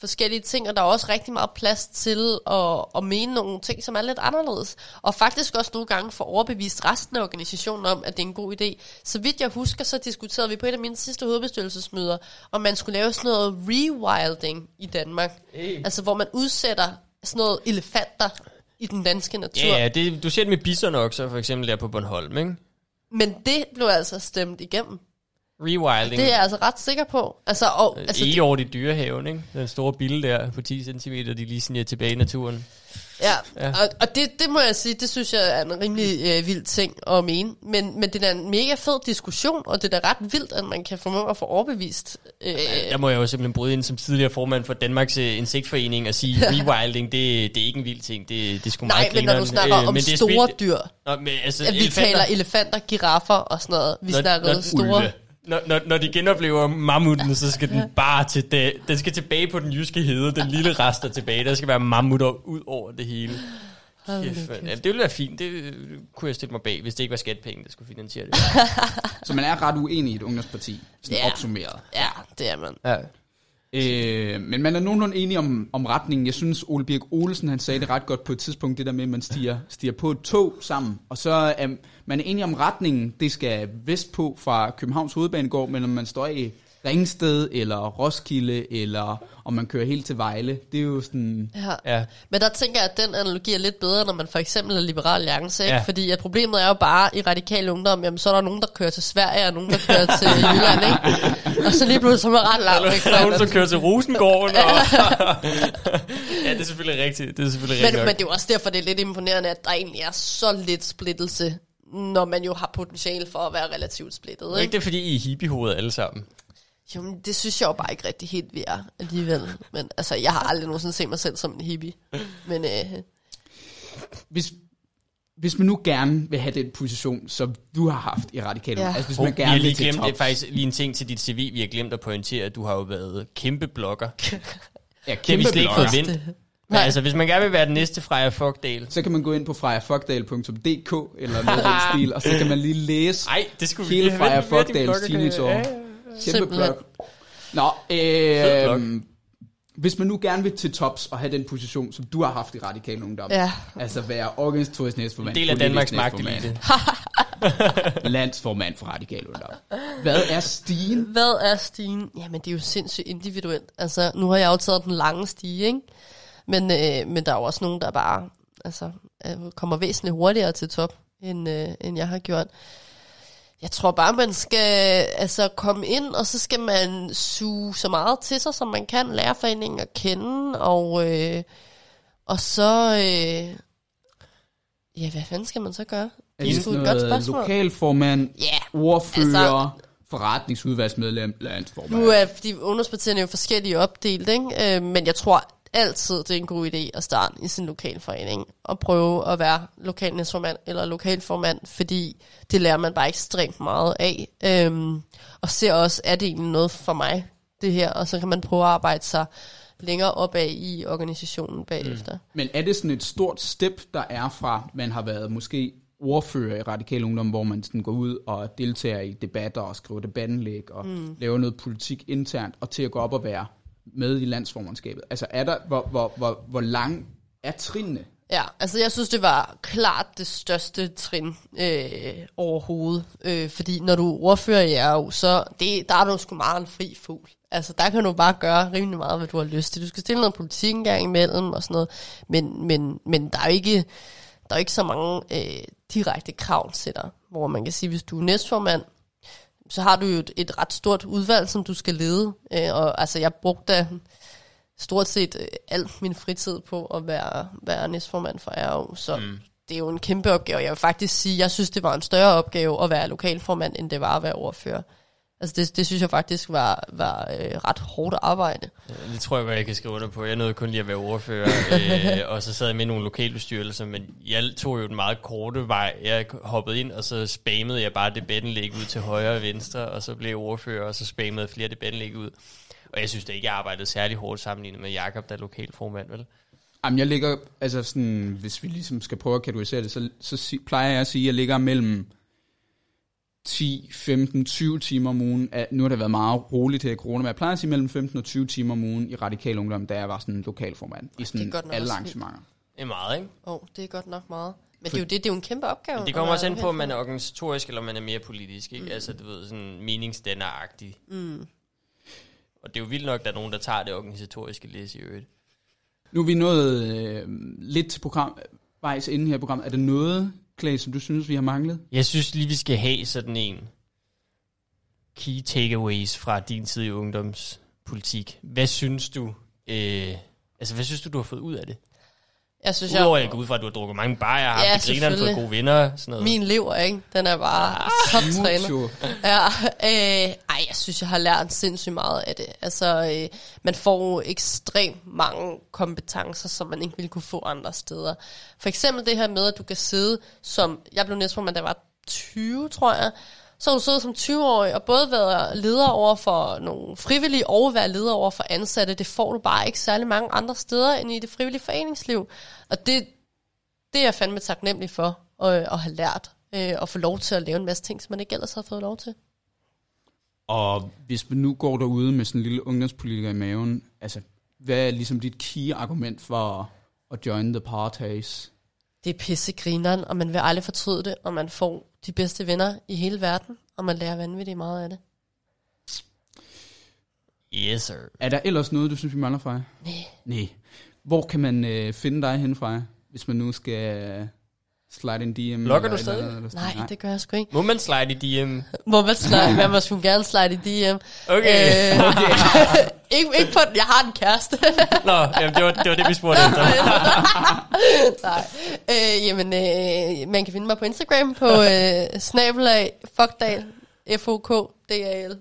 forskellige ting, og der er også rigtig meget plads til at, at mene nogle ting, som er lidt anderledes. Og faktisk også nogle gange får overbevist resten af organisationen om, at det er en god idé. Så vidt jeg husker, så diskuterede vi på et af mine sidste hovedbestyrelsesmøder, om man skulle lave sådan noget rewilding i Danmark. Hey. Altså, hvor man udsætter sådan noget elefanter i den danske natur. Ja, det, du ser det med bisonokser, for eksempel der på Bornholm, ikke? Men det blev altså stemt igennem. Rewilding. Det er jeg altså ret sikker på. Altså, og, altså, e over det dyrehaven, ikke? Den store bille der på ti centimeter, de lige signerer tilbage i naturen. Ja, ja. og, og det, det må jeg sige, det synes jeg er en rimelig øh, vild ting at mene. Men, men det er en mega fed diskussion, og det er da ret vildt, at man kan formå at få overbevist. Øh, der må jeg jo simpelthen bryde ind som tidligere formand for Danmarks øh, Insektforening og sige, rewilding, det, det er ikke en vild ting. Det, det er sgu meget grineren. Nej, men når du snakker øh, om store spil- dyr, Nå, men, altså, at vi elefanter. taler elefanter, giraffer og sådan noget. Vi snakker store... Ulve. Når, når, når de genoplever mammuten, så skal den bare til det. Den skal tilbage på den jyske hede. Den lille rest er tilbage. Der skal være mammutter ud over det hele. Kæft, ja, det ville være fint. Det kunne jeg stille mig bag, hvis det ikke var skatpenge, der skulle finansiere det. Så man er ret uenig i et ungdomsparti. Sådan ja. opsummeret. Ja, det er man. Ja. Øh, men man er nogenlunde enig om, om retningen. Jeg synes, Ole Birk Olsen, han sagde det ret godt på et tidspunkt, det der med, at man stiger, stiger på et tog sammen. Og så øh, man er enig om retningen, det skal vestpå fra Københavns Hovedbanegård, men om man står i Ringsted eller Roskilde, eller om man kører helt til Vejle, det er jo sådan... Ja. Ja. Men der tænker jeg, at den analogi er lidt bedre, når man for eksempel er Liberal Alliance, ikke? Ja. Fordi at problemet er jo bare i Radikal Ungdom, jamen så er der nogen, der kører til Sverige, og nogen, der kører til Jylland, ikke? Og så lige pludselig så er man ret langt væk. Der er nogen, der kører til Rosengården, og... Ja, det er selvfølgelig rigtigt, det er selvfølgelig rigtigt. Men, men det er jo også derfor, det er lidt imponerende, at der egentlig er så lidt splittelse, når man jo har potentiale for at være relativt splittet, ikke? Ikke det, fordi I er hippiehoved alle sammen? Jo, men det synes jeg jo bare ikke rigtig helt, vi er alligevel. Men altså, jeg har aldrig nogensinde set mig selv som en hippie. Men, øh... hvis, hvis man nu gerne vil have den position, som du har haft i Radikal Ungdom. Ja. Altså, hvis man oh, gerne vil til tops. Det er faktisk lige en ting til dit C V, vi har glemt at pointere, at du har jo været kæmpe blogger. Ja, kæmpe blogger. Nej, altså hvis man gerne vil være den næste Freja Fogdal, så kan man gå ind på freja fogdal punktum d k eller noget af den stil, og så kan man lige læse Ej, det skulle hele vi Freja Fogdals teenageår. Kæmpe blog. Nå, øh, blog. hvis man nu gerne vil til tops og have den position, som du har haft i Radikal Ungdom, ja. altså være organisatorisk næstformand, del af Danmarks magtelite, landsformand for Radikal Ungdom. Hvad er stigen? Hvad er stigen? Jamen, det er jo sindssygt individuelt. Altså, nu har jeg jo taget den lange stige, ikke? Men, øh, men der er jo også nogen, der bare altså, kommer væsentligt hurtigere til top, end, øh, end jeg har gjort. Jeg tror bare, man skal altså, komme ind, og så skal man suge så meget til sig, som man kan. Lære foreningen at kende, og, øh, og så... Øh, ja, hvad fanden skal man så gøre? Det er sgu et godt spørgsmål. Lokalformand, yeah. ordfører, altså, forretningsudvalgsmedlem, landsformand. Nu er de ungdomspartierne jo forskellige opdelt, ikke? Øh, men jeg tror altid, det er en god idé at starte i sin lokalforening og prøve at være lokalnæstformand eller lokalformand, fordi det lærer man bare ekstremt meget af. Øhm, og ser også, er det egentlig noget for mig, det her? Og så kan man prøve at arbejde sig længere opad i organisationen bagefter. Mm. Men er det sådan et stort step, der er fra, man har været måske ordfører i Radikal Ungdom, hvor man sådan går ud og deltager i debatter og skriver debatindlæg og mm. laver noget politik internt, og til at gå op og være med i landsformandskabet? Altså er der, hvor, hvor, hvor, hvor lang er trinene? Ja, altså jeg synes, det var klart det største trin øh, overhovedet. Øh, fordi når du ordfører i R U, så det, der er du sgu meget en fri fugl. Altså der kan du bare gøre rimelig meget, hvad du har lyst til. Du skal stille noget politik en gang imellem og sådan noget. Men, men, men der er jo ikke, der er ikke så mange øh, direkte krav til dig, hvor man kan sige, hvis du er næstformand, så har du jo et, et ret stort udvalg, som du skal lede. Øh, og altså, jeg brugte stort set øh, alt min fritid på at være, være næstformand for R O, så mm. det er jo en kæmpe opgave. Jeg vil faktisk sige, jeg synes, det var en større opgave at være lokalformand, end det var at være ordfører. Altså, det, det synes jeg faktisk var, var øh, ret hårdt arbejde. Ja, det tror jeg godt, jeg kan skrive under på. Jeg nåede kun lige at være ordfører, øh, og så sad jeg med nogle lokalbestyrelser, men jeg tog jo den meget korte vej. Jeg hoppede ind, og så spammede jeg bare debattenlæg ud til højre og venstre, og så blev jeg ordfører, og så spammede flere debattenlæg ud. Og jeg synes da ikke, jeg arbejdede særlig hårdt sammenlignet med Jakob, der er lokalformand, vel? Jamen, jeg ligger, altså sådan, hvis vi ligesom skal prøve at kategorisere det, så, så plejer jeg at sige, at jeg ligger mellem ti, femten, tyve timer om ugen. Nu har det været meget roligt her i corona, men jeg plejer at sige mellem femten og tyve timer om ugen i Radikal Ungdom, da jeg var sådan en lokalformand i sådan alle arrangementer. Det er meget, ikke? Åh, oh, det er godt nok meget. Men for det er jo det, det er jo en kæmpe opgave. Men det kommer også ind på, om man er organisatorisk, eller man er mere politisk, ikke? Mm. Altså, du ved, sådan meningsdanneragtig. Mm. Og det er jo vildt nok, at der er nogen, der tager det organisatoriske læs i øvrigt. Nu er vi nået øh, lidt til program, vejs inden her program. Er der noget, Clay, som du synes, vi har manglet? Jeg synes lige, vi skal have sådan en key takeaways fra din tid i ungdomspolitik. Hvad synes du, øh, altså hvad synes du, du har fået ud af det? Jeg synes, Udover, jeg går ud fra, at du har drukket mange bajer, har ja, haft grinerne, fået gode venner, sådan noget. Min lever, ikke? Den er bare ah, toptrænet. Ja, øh, ej, jeg synes, jeg har lært sindssygt meget af det. Altså, øh, man får ekstremt mange kompetencer, som man ikke ville kunne få andre steder. For eksempel det her med, at du kan sidde som, jeg blev næstformand, da jeg var tyve, tror jeg, så har du siddet som tyve-årig og både været leder over for nogle frivillige og været leder over for ansatte. Det får du bare ikke særlig mange andre steder end i det frivillige foreningsliv. Og det, det er jeg fandme taknemmelig for at, at have lært og få lov til at lave en masse ting, som man ikke ellers havde fået lov til. Og hvis man nu går derude med sådan en lille ungdomspolitiker i maven, altså hvad er ligesom dit key-argument for at join the parties? Det er pissegrineren, og man vil aldrig fortryde det, og man får de bedste venner i hele verden, og man lærer vanvittigt meget af det. Yes, sir. Er der ellers noget, du synes, vi mangler, Freja? Nej. Nej. Hvor kan man øh, finde dig hen, Freja, hvis man nu skal slide en D M? Logger du stadig? Eller, eller Nej, Nej, det gør jeg sgu ikke. Må man slide i D M? Må man slide? Man må sgu gerne slide i D M. Okay. Øh, okay. ikke, ikke på den. Jeg har en kæreste. Nå, jamen, det, var, det var det, vi spurgte efter. Nej. Øh, jamen, øh, man kan finde mig på Instagram på øh, snabelag Fokdal, F O K D A L.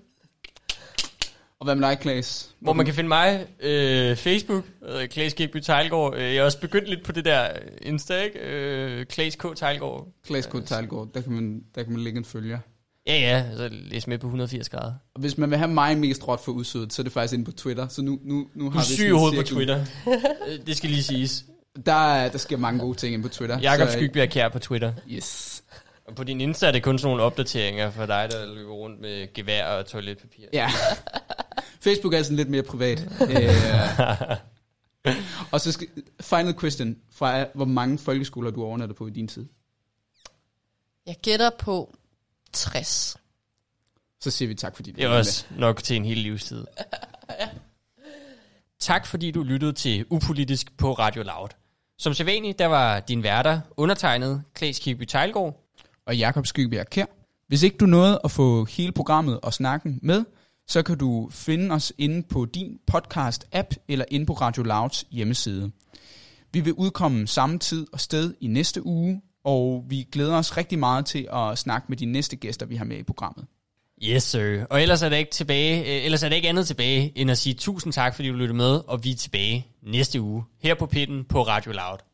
Og hvad med dig, Klaas? Hvor man kan finde mig, øh, Facebook, øh, Klaas G. Tejlgaard. Jeg er også begyndt lidt på det der Insta, ikke? Øh, Klaas K. Tejlgaard. Klaas K. Tejlgaard, der kan man, der kan man lægge en følger. Ja, ja, så læs med på hundrede og firs grader. Og hvis man vil have mig mest råt for udsødet, så er det faktisk inde på Twitter. Så nu, nu, nu har du syg i hovedet på Twitter. Det skal lige siges. Der, der sker mange gode ting inde på Twitter. Jakob Skygbjerg Kjær på Twitter. Yes. Og på din Insta er det kun sådan nogle opdateringer for dig, der løber rundt med gevær og toiletpapir. Ja. Facebook er sådan lidt mere privat. øh. Og så skal, final question fra, hvor mange folkeskoler du overnatter på i din tid? Jeg gætter på tres. Så siger vi tak, fordi det er også med. Nok til en hel livstid. Ja. Tak, fordi du lyttede til Upolitisk på Radio Loud. Som sædvanligt, der var din værter undertegnet Claes Kirby Teilgaard og Jakob Skybjerg Kjær. Hvis ikke du nåede at få hele programmet og snakken med, så kan du finde os inde på din podcast-app eller inde på Radio Louds hjemmeside. Vi vil udkomme samme tid og sted i næste uge, og vi glæder os rigtig meget til at snakke med de næste gæster, vi har med i programmet. Yes, sir. Og ellers er der ikke, tilbage, ellers er der ikke andet tilbage, end at sige tusind tak, fordi du lyttede med, og vi er tilbage næste uge her på Pitten på Radio Loud.